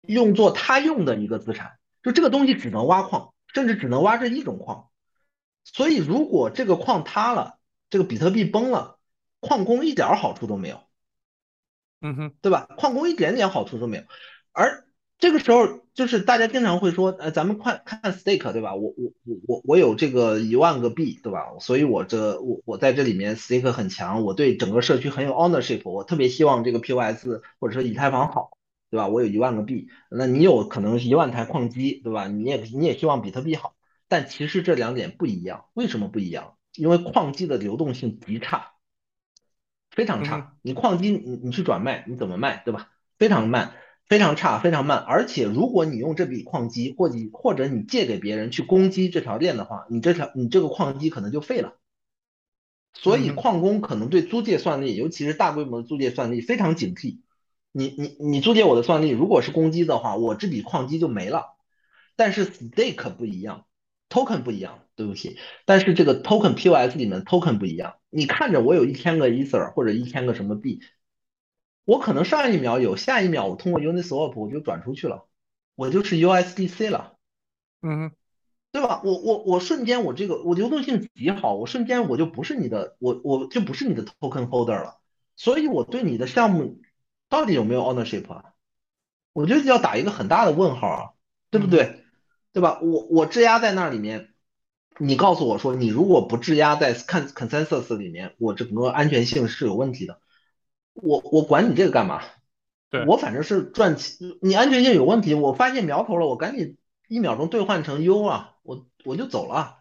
用作他用的一个资产。就这个东西只能挖矿，甚至只能挖这一种矿。所以如果这个矿塌了，这个比特币崩了，矿工一点好处都没有，嗯哼，对吧？矿工一点点好处都没有。而这个时候就是大家经常会说，呃，咱们看看 stake 对吧？我我我我我有这个一万个币对吧？所以我这我我在这里面 stake 很强，我对整个社区很有 ownership， 我特别希望这个 P O S 或者说以太坊好。对吧？我有一万个币，那你有可能是一万台矿机，对吧？你也你也希望比特币好，但其实这两点不一样。为什么不一样？因为矿机的流动性极差，非常差。你矿机你你去转卖，你怎么卖，对吧？非常慢，非常差，非常慢。而且如果你用这笔矿机，或者或者你借给别人去攻击这条链的话，你这条你这个矿机可能就废了。所以矿工可能对租借算力，尤其是大规模的租借算力非常警惕。你你你租借我的算力，如果是攻击的话，我这笔矿机就没了。但是 stake 不一样 ，token 不一样，对不起。但是这个 token P O S 里面 token 不一样。你看着我有一千个 ether 或者一千个什么币，我可能上一秒有，下一秒我通过 Uniswap 我就转出去了，我就是 U S D C 了，嗯，对吧？我我我瞬间我这个我流动性极好，我瞬间我就不是你的，我我就不是你的 token holder 了，所以我对你的项目。到底有没有 ownership 啊？我觉得要打一个很大的问号啊，对不对？嗯、对吧？我我质押在那里面，你告诉我说，你如果不质押在 consensus 里面，我整个安全性是有问题的。我我管你这个干嘛？对我反正是赚钱。你安全性有问题，我发现苗头了，我赶紧一秒钟兑换成 U 啊，我我就走了。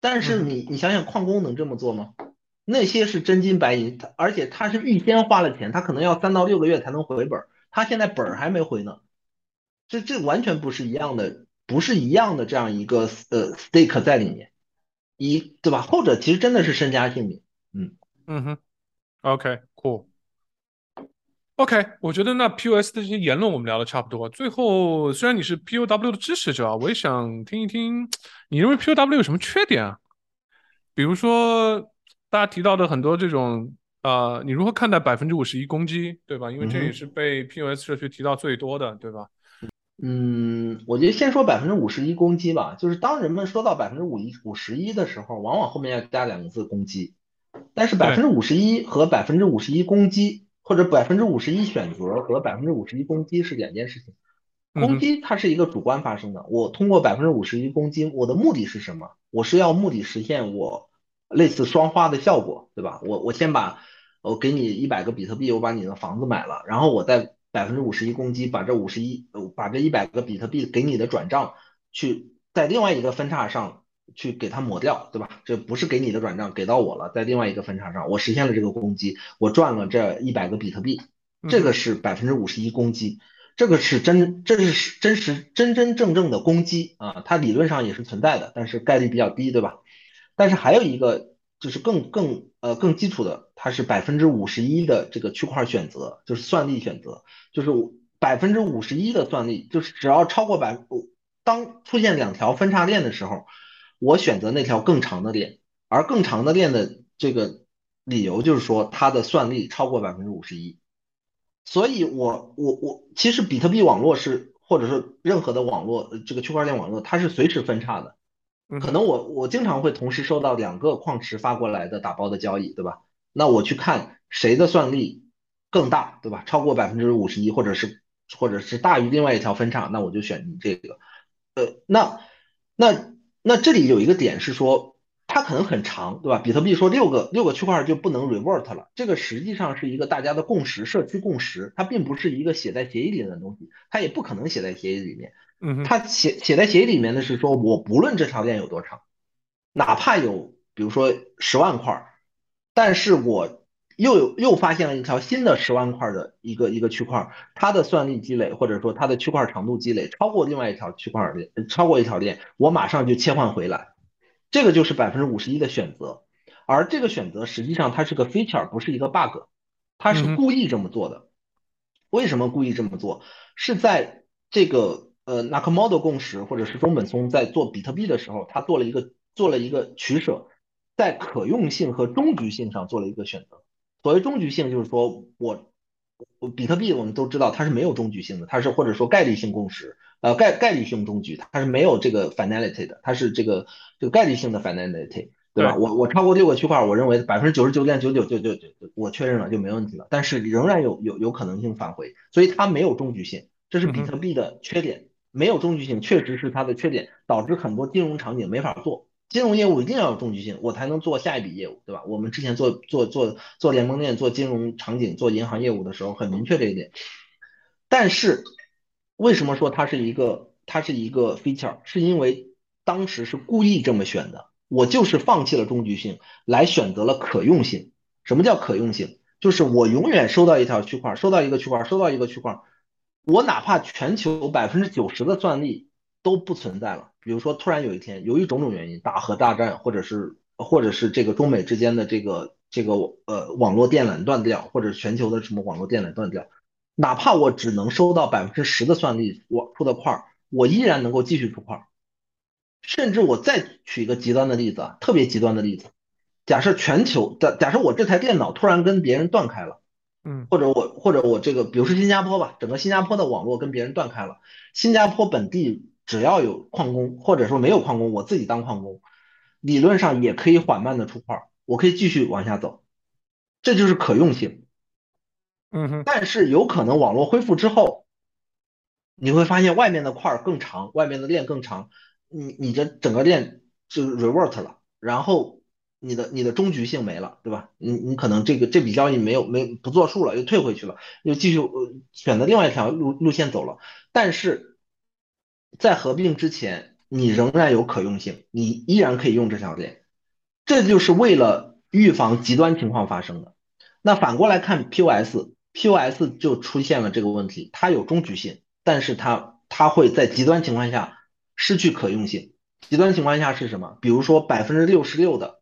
但是你你想想，矿工能这么做吗？嗯那些是真金白银，而且他是预先花了钱，他可能要三到六个月才能回本，他现在本还没回呢，这这完全不是一样的，不是一样的这样一个呃 stake 在里面，一对吧？后者其实真的是身家性命，嗯嗯哼 ，OK cool OK， 我觉得那 P O S 的这些言论我们聊的差不多。最后，虽然你是 P O W 的支持者，我也想听一听，你认为 P O W 有什么缺点啊？比如说。大家提到的很多这种呃，你如何看待 百分之五十一 攻击，对吧？因为这也是被 P O S 社区提到最多的，对吧？嗯，我觉得先说 百分之五十一 攻击吧，就是当人们说到 百分之五十一 的时候，往往后面要加两个字攻击。但是 百分之五十一 和 百分之五十一 攻击，或者 百分之五十一 选择和 百分之五十一 攻击是两件事情。攻击它是一个主观发生的，我通过 百分之五十一 攻击，我的目的是什么？我是要目的实现我类似双花的效果，对吧？我我先把我给你一百个比特币，我把你的房子买了，然后我再百分之五十一攻击，把这五十一，把这一百个比特币给你的转账，去在另外一个分叉上去给它抹掉，对吧？这不是给你的转账，给到我了，在另外一个分叉上，我实现了这个攻击，我赚了这一百个比特币，这个是百分之五十一攻击，这个是真，这是真实真真正正的攻击啊！它理论上也是存在的，但是概率比较低，对吧？但是还有一个就是更更呃更基础的，它是 百分之五十一 的这个区块选择，就是算力选择，就是 百分之五十一 的算力，就是只要超过百，当出现两条分叉链的时候，我选择那条更长的链，而更长的链的这个理由就是说它的算力超过 百分之五十一， 所以我我我其实比特币网络是或者是任何的网络这个区块链网络它是随时分叉的。可能我我经常会同时收到两个矿池发过来的打包的交易，对吧？那我去看谁的算力更大，对吧？超过 百分之五十一 或者是或者是大于另外一条分叉，那我就选你这个。呃，那那那这里有一个点是说，它可能很长，对吧？比特币说六个六个区块就不能 revert 了，这个实际上是一个大家的共识，社区共识，它并不是一个写在协议里的东西，它也不可能写在协议里面。嗯，他写写在协议里面的是说，我不论这条链有多长，哪怕有比如说十万块，但是我又有又发现了一条新的十万块的一个一个区块，它的算力积累或者说它的区块长度积累超过另外一条区块链，超过一条链，我马上就切换回来，这个就是 百分之五十一 的选择，而这个选择实际上它是个 feature， 不是一个 bug， 它是故意这么做的。嗯，为什么故意这么做？是在这个。呃 Nakamoto 共识或者是中本聪在做比特币的时候，他做了一个做了一个取舍，在可用性和终局性上做了一个选择。所谓终局性就是说我比特币我们都知道它是没有中局性的，它是或者说概率性共识，呃概概率性中局，它是没有这个 finality 的，它是这个这个概率性的 finality， 对吧？对我我超过六个区块，我认为 百分之九十九点九九九九九 我确认了就没问题了，但是仍然有有有可能性返回，所以它没有中局性，这是比特币的缺点，嗯、没有中局性确实是它的缺点，导致很多金融场景没法做。金融业务一定要有中局性，我才能做下一笔业务，对吧？我们之前做做做做联盟链、做金融场景、做银行业务的时候，很明确这一点。但是为什么说它是一个它是一个 feature？ 是因为当时是故意这么选的，我就是放弃了中局性，来选择了可用性。什么叫可用性？就是我永远收到一条区块，收到一个区块，收到一个区块，我哪怕全球 百分之九十 的算力都不存在了。比如说突然有一天由于种种原因，大核大战，或者是或者是这个中美之间的这个这个呃网络电缆断掉，或者全球的什么网络电缆断掉，哪怕我只能收到 百分之十 的算力我出的块，我依然能够继续出块。甚至我再举一个极端的例子啊，特别极端的例子，假设全球假假设我这台电脑突然跟别人断开了，嗯，或者我或者我这个比如说新加坡吧，整个新加坡的网络跟别人断开了，新加坡本地只要有矿工，或者说没有矿工，我自己当矿工，理论上也可以缓慢的出块，我可以继续往下走，这就是可用性。嗯哼。但是有可能网络恢复之后，你会发现外面的块更长，外面的链更长，你你这整个链就 revert 了，然后你的你的中局性没了，对吧？你你可能这个这笔交易没有没不作数了，又退回去了，又继续、呃、选择另外一条路路线走了，但是。在合并之前你仍然有可用性，你依然可以用这条链，这就是为了预防极端情况发生的。那反过来看 P O S， P O S 就出现了这个问题，它有中局性，但是它它会在极端情况下失去可用性。极端情况下是什么？比如说 百分之六十六 的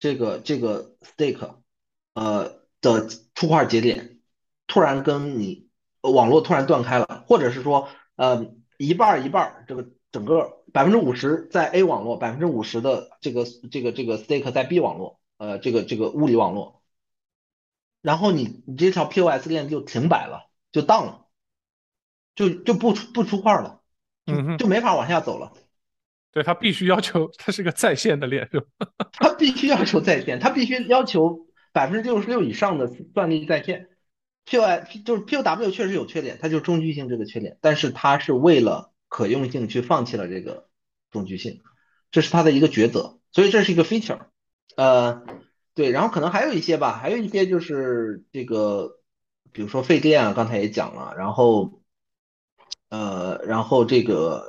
这个这个 stake 呃的出块节点突然跟你网络突然断开了，或者是说呃一半一半，这个整个 百分之五十 在 A 网络， 百分之五十 的这个这个这个 stake 在 B 网络，呃这个这个物理网络，然后你你这条 P O S 链就停摆了，就 down 了，就就不出不出块了，就就没法往下走了。嗯、对，它必须要求它是个在线的链，它必须要求在线，它必须要求 百分之六十六 以上的算力在线。P O S 就是 P O W 确实有缺点，它就是中局性这个缺点，但是它是为了可用性去放弃了这个中局性，这是它的一个抉择，所以这是一个 feature。呃，对，然后可能还有一些吧，还有一些就是这个，比如说费电啊，刚才也讲了，然后呃，然后这个，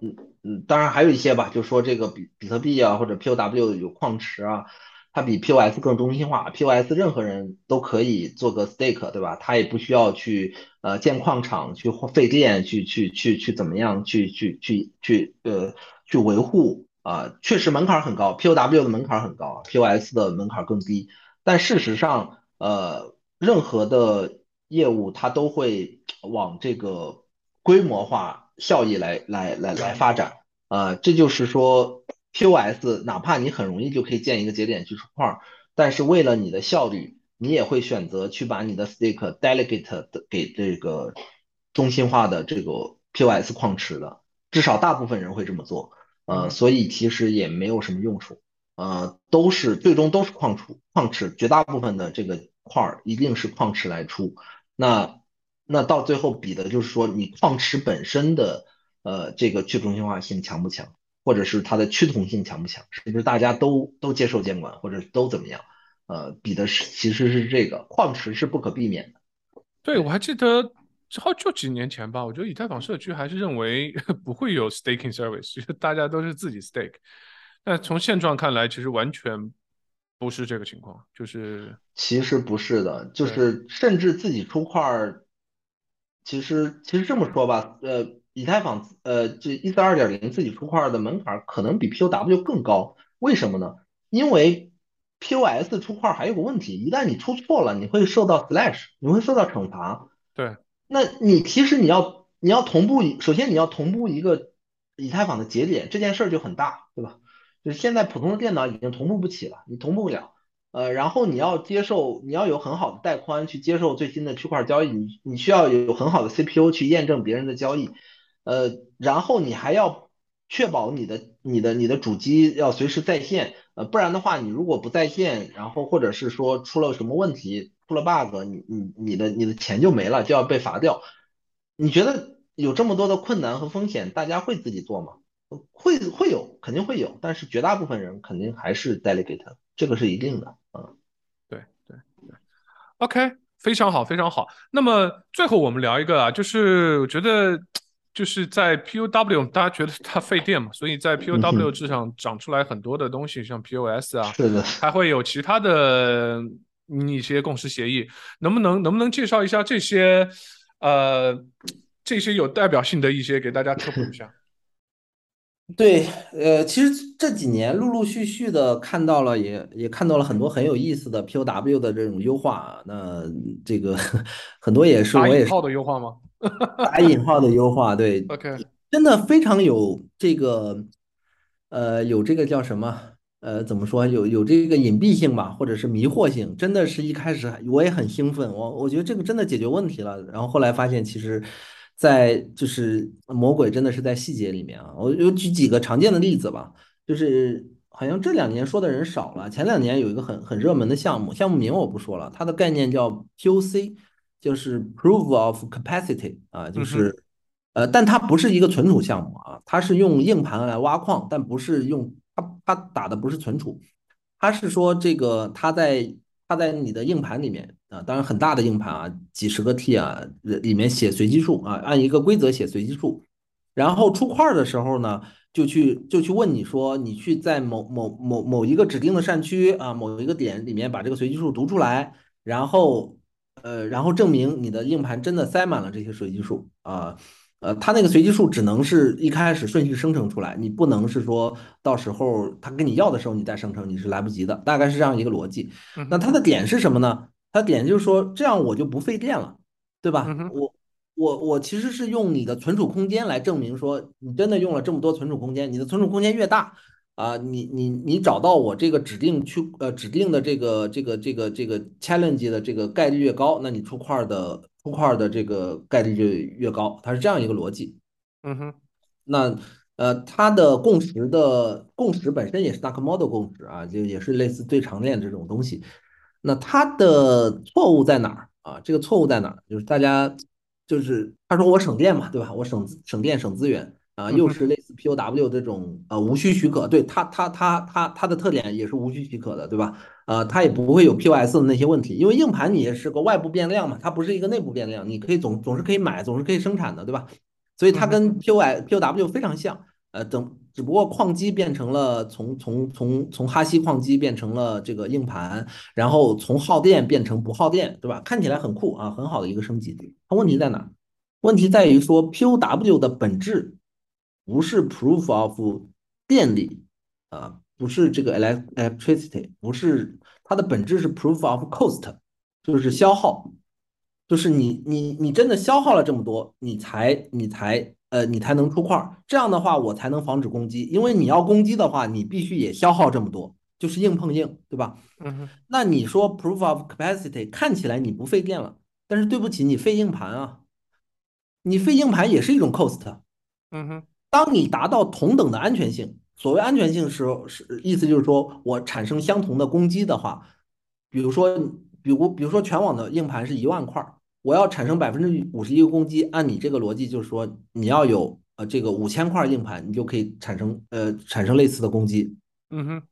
嗯嗯，当然还有一些吧，就说这个比比特币啊或者 P O W 有矿池啊。它比 P O S 更中心化 ，P O S 任何人都可以做个 stake， 对吧？它也不需要去呃建矿场、去费电、去去去去怎么样、去去去去呃去维护啊、呃，确实门槛很高 ，P O W 的门槛很高 ，P O S 的门槛更低。但事实上，呃，任何的业务它都会往这个规模化效益来来来来发展啊、呃，这就是说。P O S 哪怕你很容易就可以建一个节点去出块，但是为了你的效率，你也会选择去把你的 stake delegate 给这个中心化的这个 P O S 矿池的，至少大部分人会这么做，呃，所以其实也没有什么用处，呃，都是最终都是矿池，矿池绝大部分的这个块一定是矿池来出，那那到最后比的就是说你矿池本身的呃这个去中心化性强不强？或者是它的趋同性强不强，是不是大家都都接受监管，或者都怎么样？呃，比的是其实是这个矿池是不可避免的。对，我还记得好就几年前吧，我觉得以太坊社区还是认为不会有 staking service， 大家都是自己 stake。那从现状看来，其实完全不是这个情况，就是其实不是的，就是甚至自己出块，其实其实这么说吧，呃。以太坊呃，这 一四二点零 自己出块的门槛可能比 P O W 更高，为什么呢？因为 P O S 出块还有个问题，一旦你出错了，你会受到 slash， 你会受到惩罚。对，那你其实你要你要同步，首先你要同步一个以太坊的节点，这件事就很大，对吧？就是现在普通的电脑已经同步不起了，你同步不了，呃，然后你要接受，你要有很好的带宽去接受最新的区块交易，你你需要有很好的 C P U 去验证别人的交易，呃，然后你还要确保你的你的你的主机要随时在线，呃，不然的话，你如果不在线，然后或者是说出了什么问题，出了 bug， 你你你的你的钱就没了，就要被罚掉。你觉得有这么多的困难和风险，大家会自己做吗？会会有，肯定会有，但是绝大部分人肯定还是 delegate， 这个是一定的。嗯，对对对 ，OK， 非常好，非常好。那么最后我们聊一个啊，就是我觉得就是在 P O W， 大家觉得它费电嘛，所以在 P O W 之上长出来很多的东西，嗯、像 P O S 啊，是的，还会有其他的一些共识协议，能不能能不能介绍一下这些呃这些有代表性的一些给大家科普一下？对，呃，其实这几年陆陆续续的看到了也，也也看到了很多很有意思的 P O W 的这种优化、啊。那这个很多也是我也是打引号的优化吗？打引号的优化，对 ，OK， 真的非常有这个，呃，有这个叫什么？呃，怎么说？有有这个隐蔽性吧，或者是迷惑性，真的是一开始我也很兴奋，我我觉得这个真的解决问题了，然后后来发现其实。在就是魔鬼真的是在细节里面啊，我有举几个常见的例子吧，就是好像这两年说的人少了，前两年有一个很很热门的项目，项目名我不说了，它的概念叫 P O C， 就是 Proof of Capacity 啊，就是呃，但它不是一个存储项目啊，它是用硬盘来挖矿，但不是用它它打的不是存储，它是说这个它在它在你的硬盘里面。啊，当然很大的硬盘啊，几十个 T 啊，里面写随机数啊，按一个规则写随机数，然后出块的时候呢，就去就去问你说，你去在某某某某一个指定的扇区啊，某一个点里面把这个随机数读出来，然后呃，然后证明你的硬盘真的塞满了这些随机数啊，呃，它那个随机数只能是一开始顺序生成出来，你不能是说到时候他跟你要的时候你再生成，你是来不及的，大概是这样一个逻辑。那它的点是什么呢？他点就是说，这样我就不费电了，对吧？我我我其实是用你的存储空间来证明说，你真的用了这么多存储空间，你的存储空间越大啊、呃，你你你找到我这个指定区呃指定的这个这个这个这个 challenge 的这个概率越高，那你出块的出块的这个概率就越高，它是这样一个逻辑。嗯哼，那。呃，它的共识的共识本身也是 Dark Model 共识啊，就也是类似对长链这种东西。那他的错误在哪儿啊？这个错误在哪儿？就是大家就是他说我省电嘛，对吧？我省省电省资源啊，又是类似 P O W 这种呃无需许可，对他他他他他的特点也是无需许可的，对吧？啊、呃，他也不会有 P O S 的那些问题，因为硬盘你也是个外部变量嘛，它不是一个内部变量，你可以总总是可以买，总是可以生产的，对吧？所以它跟 P O W 非常像。呃，等，只不过矿机变成了从从从从哈希矿机变成了这个硬盘，然后从耗电变成不耗电，对吧？看起来很酷啊，很好的一个升级。它问题在哪？问题在于说 P O W 的本质不是 proof of 电力啊、呃，不是这个 electricity， 不是它的本质是 proof of cost， 就是消耗，就是你你你真的消耗了这么多，你才你才。呃，你才能出块儿，这样的话我才能防止攻击，因为你要攻击的话，你必须也消耗这么多，就是硬碰硬，对吧？嗯，那你说 proof of capacity 看起来你不费电了，但是对不起，你费硬盘啊，你费硬盘也是一种 cost。嗯哼，当你达到同等的安全性，所谓安全性时候是意思就是说我产生相同的攻击的话，比如说，比如比如说全网的硬盘是一万块。我要产生百分之五十一个攻击，按你这个逻辑，就是说你要有呃这个五千块硬盘，你就可以产生呃产生类似的攻击。嗯哼，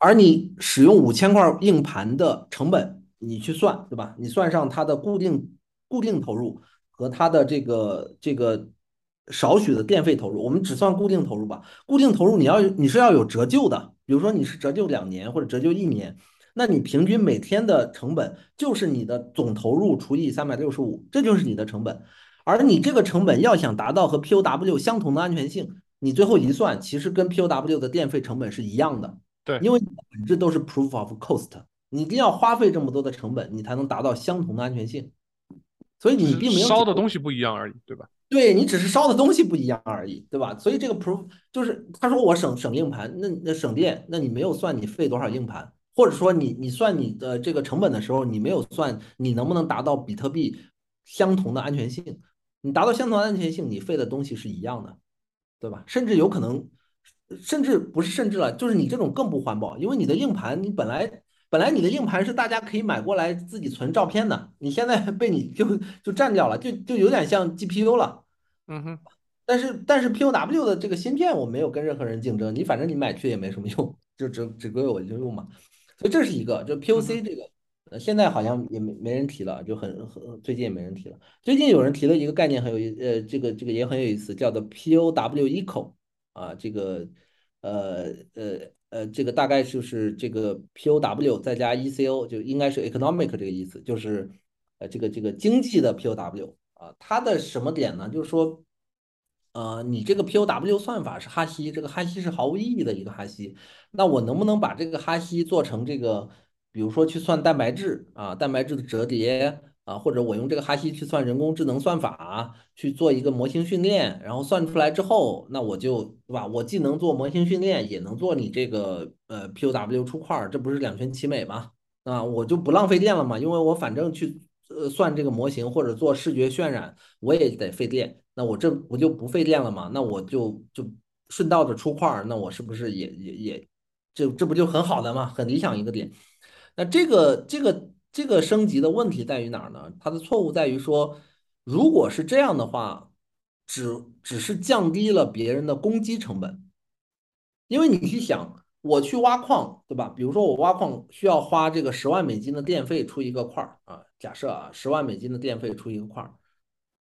而你使用五千块硬盘的成本，你去算，对吧？你算上它的固定固定投入和它的这个这个少许的电费投入，我们只算固定投入吧。固定投入你要你是要有折旧的，比如说你是折旧两年或者折旧一年。那你平均每天的成本就是你的总投入除以三百六十五，这就是你的成本。而你这个成本要想达到和 P O W 相同的安全性，你最后一算，其实跟 P O W 的电费成本是一样的。对，因为你的本质都是 proof of cost， 你一定要花费这么多的成本，你才能达到相同的安全性。所以你并没有烧的东西不一样而已，对吧？对，你只是烧的东西不一样而已，对吧？所以这个 proof 就是他说我省省硬盘，那那省电，那你没有算你费多少硬盘。或者说你你算你的这个成本的时候，你没有算你能不能达到比特币相同的安全性。你达到相同的安全性，你费的东西是一样的，对吧？甚至有可能，甚至不是甚至了，就是你这种更不环保，因为你的硬盘，你本来本来你的硬盘是大家可以买过来自己存照片的，你现在被你就就占掉了，就就有点像 G P U 了。嗯哼。但是但是 P O W 的这个芯片我没有跟任何人竞争，你反正你买去也没什么用，就只只归我就用嘛。所以这是一个，就 P O C 这个，呃，现在好像也没没人提了，就很很最近也没人提了。最近有人提了一个概念很有意，呃，这个这个也很有意思，叫做 P O W Eco 啊，这个呃呃呃，这个大概就是这个 P O W 再加 E C O 就应该是 economic 这个意思，就是呃这个这个经济的 P O W 啊，它的什么点呢？就是说，呃，你这个 P O W 算法是哈希，这个哈希是毫无意义的一个哈希。那我能不能把这个哈希做成这个，比如说去算蛋白质啊，蛋白质的折叠啊，或者我用这个哈希去算人工智能算法，去做一个模型训练，然后算出来之后，那我就对吧？我既能做模型训练，也能做你这个呃 P O W 出块，这不是两全其美吗？啊，我就不浪费电了嘛，因为我反正去呃算这个模型或者做视觉渲染，我也得费电。那我这不就不费电了吗？那我就就顺道的出块儿，那我是不是也也也，这这不就很好的吗？很理想一个点。那这个这个这个升级的问题在于哪儿呢？它的错误在于说，如果是这样的话，只只是降低了别人的攻击成本，因为你去想，我去挖矿，对吧？比如说我挖矿需要花这个十万美金的电费出一个块儿啊，假设啊，十万美金的电费出一个块儿。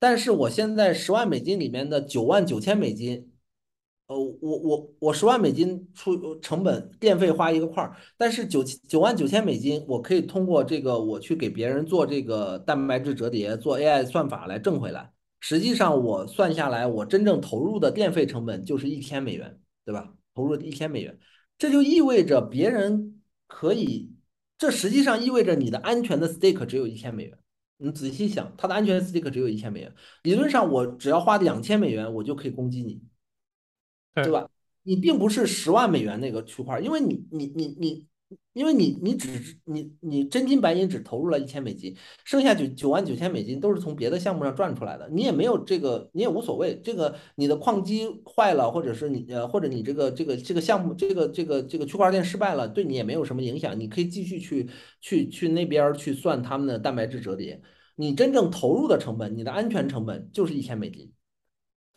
但是我现在十万美金里面的九万九千美金，呃，我我我十万美金出成本电费花一个块儿，但是九九万九千美金，我可以通过这个我去给别人做这个蛋白质折叠，做 A I 算法来挣回来。实际上我算下来，我真正投入的电费成本就是一千美元，对吧？投入一千美元，这就意味着别人可以，这实际上意味着你的安全的 stake 只有一千美元。你仔细想，它的安全 stake 只有一千美元。理论上，我只要花两千美元，我就可以攻击你，对吧？你并不是十万美元那个区块，因为你你你你，因为你你只你你真金白银只投入了一千美金，剩下九九万九千美金都是从别的项目上赚出来的，你也没有这个，你也无所谓。这个你的矿机坏了，或者是你呃，或者你这个这个这个项目这个这个这个区块链失败了，对你也没有什么影响，你可以继续去去去那边去算他们的蛋白质折叠。你真正投入的成本，你的安全成本就是一千美金，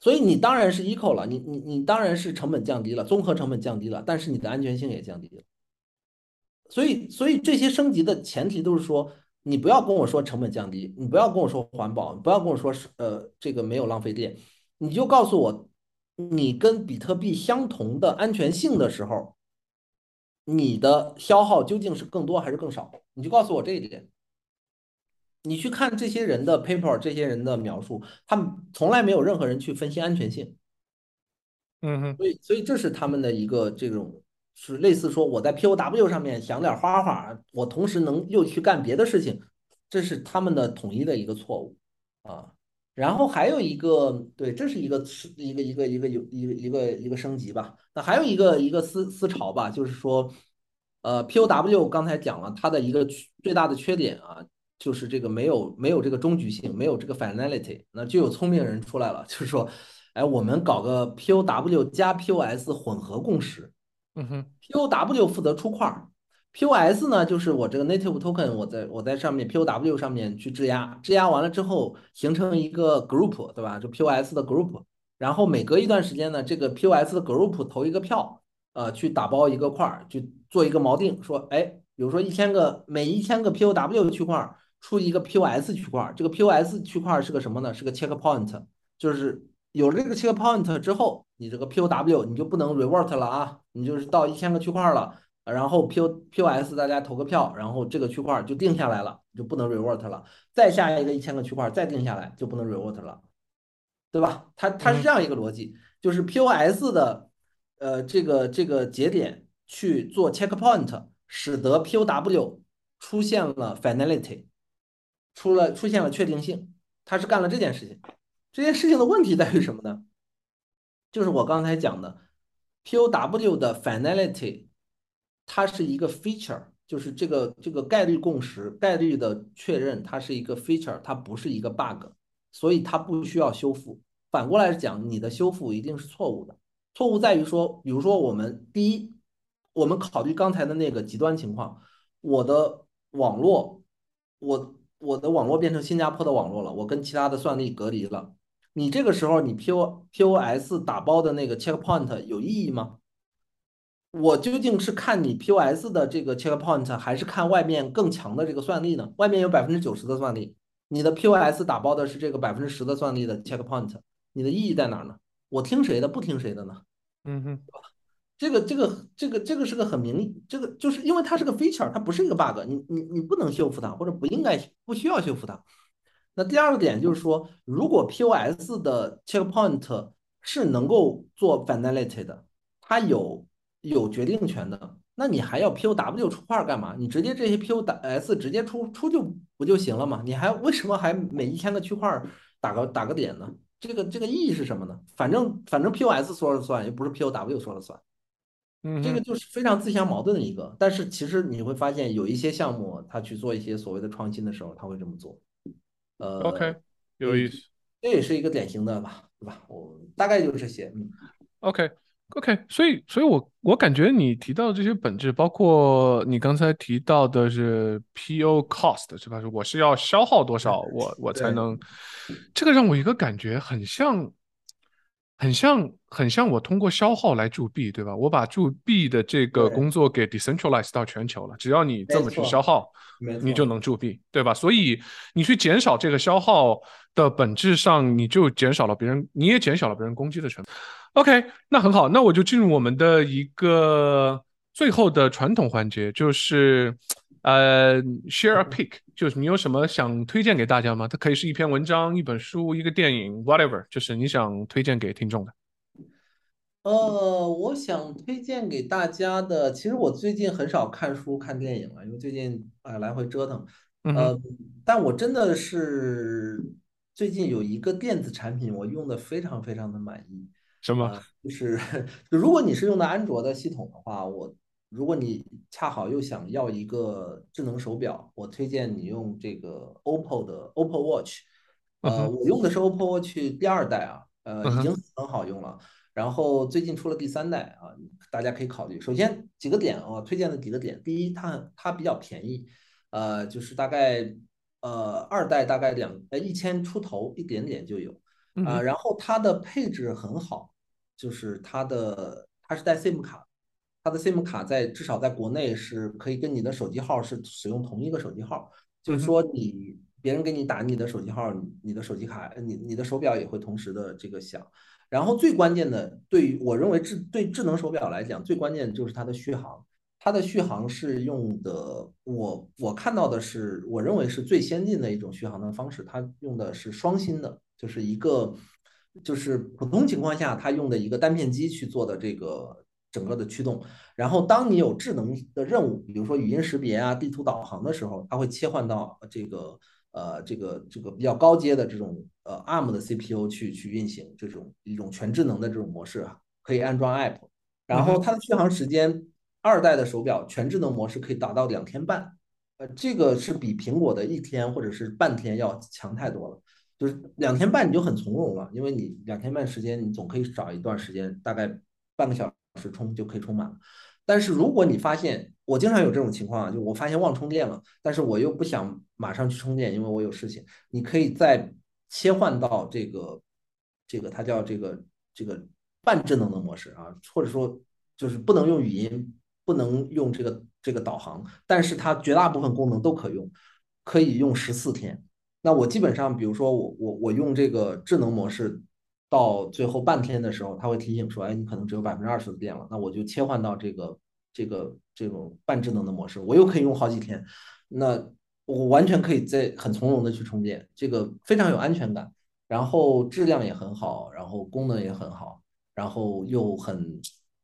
所以你当然是 eco 了，你你你当然是成本降低了，综合成本降低了，但是你的安全性也降低了。所以所以这些升级的前提都是说，你不要跟我说成本降低，你不要跟我说环保，不要跟我说呃这个没有浪费电，你就告诉我，你跟比特币相同的安全性的时候，你的消耗究竟是更多还是更少？你就告诉我这一点。你去看这些人的 paper， 这些人的描述，他们从来没有任何人去分析安全性。嗯哼，所以所以这是他们的一个这种是类似说我在 P O W 上面想点花花，我同时能又去干别的事情，这是他们的统一的一个错误啊。然后还有一个对，这是一个一个一个一个有一个一个一个升级吧。那还有一个一个思思潮吧，就是说，呃 ，P O W 刚才讲了它的一个最大的缺点啊。就是这个没有没有这个终局性，没有这个 finality， 那就有聪明人出来了，就是说，哎，我们搞个 P O W 加 P O S 混合共识，嗯哼 ，P O W 负责出块 ，P O S 呢就是我这个 native token， 我在我在上面 P O W 上面去质押，质押完了之后形成一个 group， 对吧？就 P O S 的 group， 然后每隔一段时间呢，这个 P O S 的 group 投一个票，呃，去打包一个块，去做一个锚定，说，哎，比如说一千个每一千个 P O W 区块。出一个 P O S 区块，这个 P O S 区块是个什么呢？是个 checkpoint， 就是有了这个 checkpoint 之后，你这个 P O W 你就不能 revert 了啊，你就是到一千个区块了，然后 P O S 大家投个票，然后这个区块就定下来了，就不能 revert 了。再下一个一千个区块再定下来就不能 revert 了，对吧？它它是这样一个逻辑，就是 P O S 的呃这个这个节点去做 checkpoint， 使得 P O W 出现了 finality。出了出现了确定性，他是干了这件事情。这件事情的问题在于什么呢？就是我刚才讲的 P O W 的 finality， 它是一个 feature，就是这个这个概率共识、概率的确认，它是一个 feature， 它不是一个 bug， 所以它不需要修复。反过来讲，你的修复一定是错误的。错误在于说，比如说我们第一，我们考虑刚才的那个极端情况，我的网络，我我的网络变成新加坡的网络了，我跟其他的算力隔离了。你这个时候，你 P O S 打包的那个 checkpoint 有意义吗？我究竟是看你 P O S 的这个 checkpoint， 还是看外面更强的这个算力呢？外面有 百分之九十 的算力，你的 P O S 打包的是这个 百分之十 的算力的 checkpoint， 你的意义在哪呢？我听谁的，不听谁的呢？嗯哼，这个这个这个这个是个很明，这个就是因为它是个 feature， 它不是一个 bug， 你你你不能修复它，或者不应该不需要修复它。那第二个点就是说，如果 P O S 的 checkpoint 是能够做 finality 的，它有有决定权的，那你还要 P O W 出块干嘛？你直接这些 P O S 直接出出就不就行了嘛？你还为什么还每一千个区块打个打个点呢？这个这个意义是什么呢？反正反正 P O S 说了算，又不是 P O W 说了算，嗯，这个就是非常自相矛盾的一个。但是其实你会发现，有一些项目他去做一些所谓的创新的时候，他会这么做。呃 ，OK， 有意思，这也是一个典型的吧，对吧？我大概就是这些，嗯 ，OK，OK，、okay, okay, 所以，所以我我感觉你提到的这些本质，包括你刚才提到的是 P O cost 是吧？我是要消耗多少，我我才能，这个让我一个感觉很像，很像，很像我通过消耗来铸币，对吧？我把铸币的这个工作给 decentralize 到全球了，只要你这么去消耗。你就能铸币，对吧？所以你去减少这个消耗的本质上，你就减少了别人，你也减少了别人攻击的成本。OK， 那很好，那我就进入我们的一个最后的传统环节，就是呃 share a pick， 就是你有什么想推荐给大家吗？它可以是一篇文章、一本书、一个电影 ，whatever， 就是你想推荐给听众的。呃，我想推荐给大家的，其实我最近很少看书看电影了，因为最近啊、呃、来回折腾。呃，但我真的是最近有一个电子产品，我用的非常非常的满意。什么？呃、就是如果你是用的安卓的系统的话，我如果你恰好又想要一个智能手表，我推荐你用这个 O P P O 的 OPPO Watch。呃，我用的是 OPPO Watch 第二代啊，呃，已经很好用了。然后最近出了第三代啊，大家可以考虑。首先几个点啊，推荐的几个点。第一，它它比较便宜，呃，就是大概呃二代大概两呃一千出头一点点就有啊、呃。然后它的配置很好，就是它的它是带 SIM 卡，它的 SIM 卡在至少在国内是可以跟你的手机号是使用同一个手机号，就是说你别人给你打你的手机号，你的手机卡你你的手表也会同时的这个响。然后最关键的，对于我认为智对智能手表来讲，最关键的就是它的续航。它的续航是用的，我我看到的是，我认为是最先进的一种续航的方式。它用的是双芯的，就是一个就是普通情况下它用的一个单片机去做的这个整个的驱动。然后当你有智能的任务，比如说语音识别啊、地图导航的时候，它会切换到这个呃这个这个比较高阶的这种。呃 ，A R M 的 C P U 去去运行这种一种全智能的这种模式啊，可以安装 App。然后它的续航时间，二代的手表全智能模式可以达到两天半，呃，这个是比苹果的一天或者是半天要强太多了。就是两天半你就很从容了，因为你两天半时间你总可以找一段时间，大概半个小时充就可以充满了。但是如果你发现，我经常有这种情况啊，就我发现忘充电了，但是我又不想马上去充电，因为我有事情，你可以在切换到这个这个它叫这个这个半智能的模式啊，或者说就是不能用语音，不能用这个这个导航，但是它绝大部分功能都可用，可以用十四天。那我基本上，比如说我我我用这个智能模式到最后半天的时候，它会提醒说，哎，你可能只有百分之二十的电了，那我就切换到这个这个这种半智能的模式，我又可以用好几天。那我完全可以在很从容的去充电，这个非常有安全感，然后质量也很好，然后功能也很好，然后又很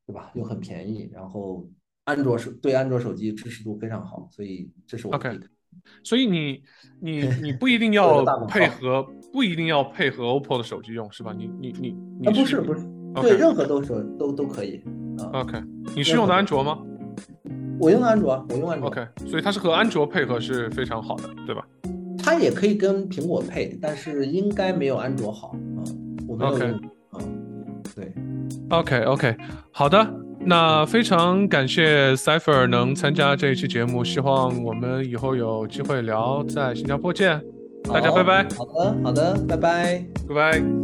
对吧，又很便宜，然后安卓手对安卓手机支持度非常好，所以这是我的。Okay. 所以你你你不一定要配合不一定要配合 O P P O 的手机用是吧？你你你你、啊、不是不是、okay. 对任何都是都都可以。嗯、OK， 你是用的安卓吗？我用安卓，我用安卓。OK， 所以它是和安卓配合是非常好的，对吧？它也可以跟苹果配，但是应该没有安卓好。嗯，我没有用。Okay. 嗯，对。OK OK， 好的。那非常感谢 Cypher 能参加这一期节目，希望我们以后有机会聊，在新加坡见，大家拜拜。好的好的，拜拜拜拜。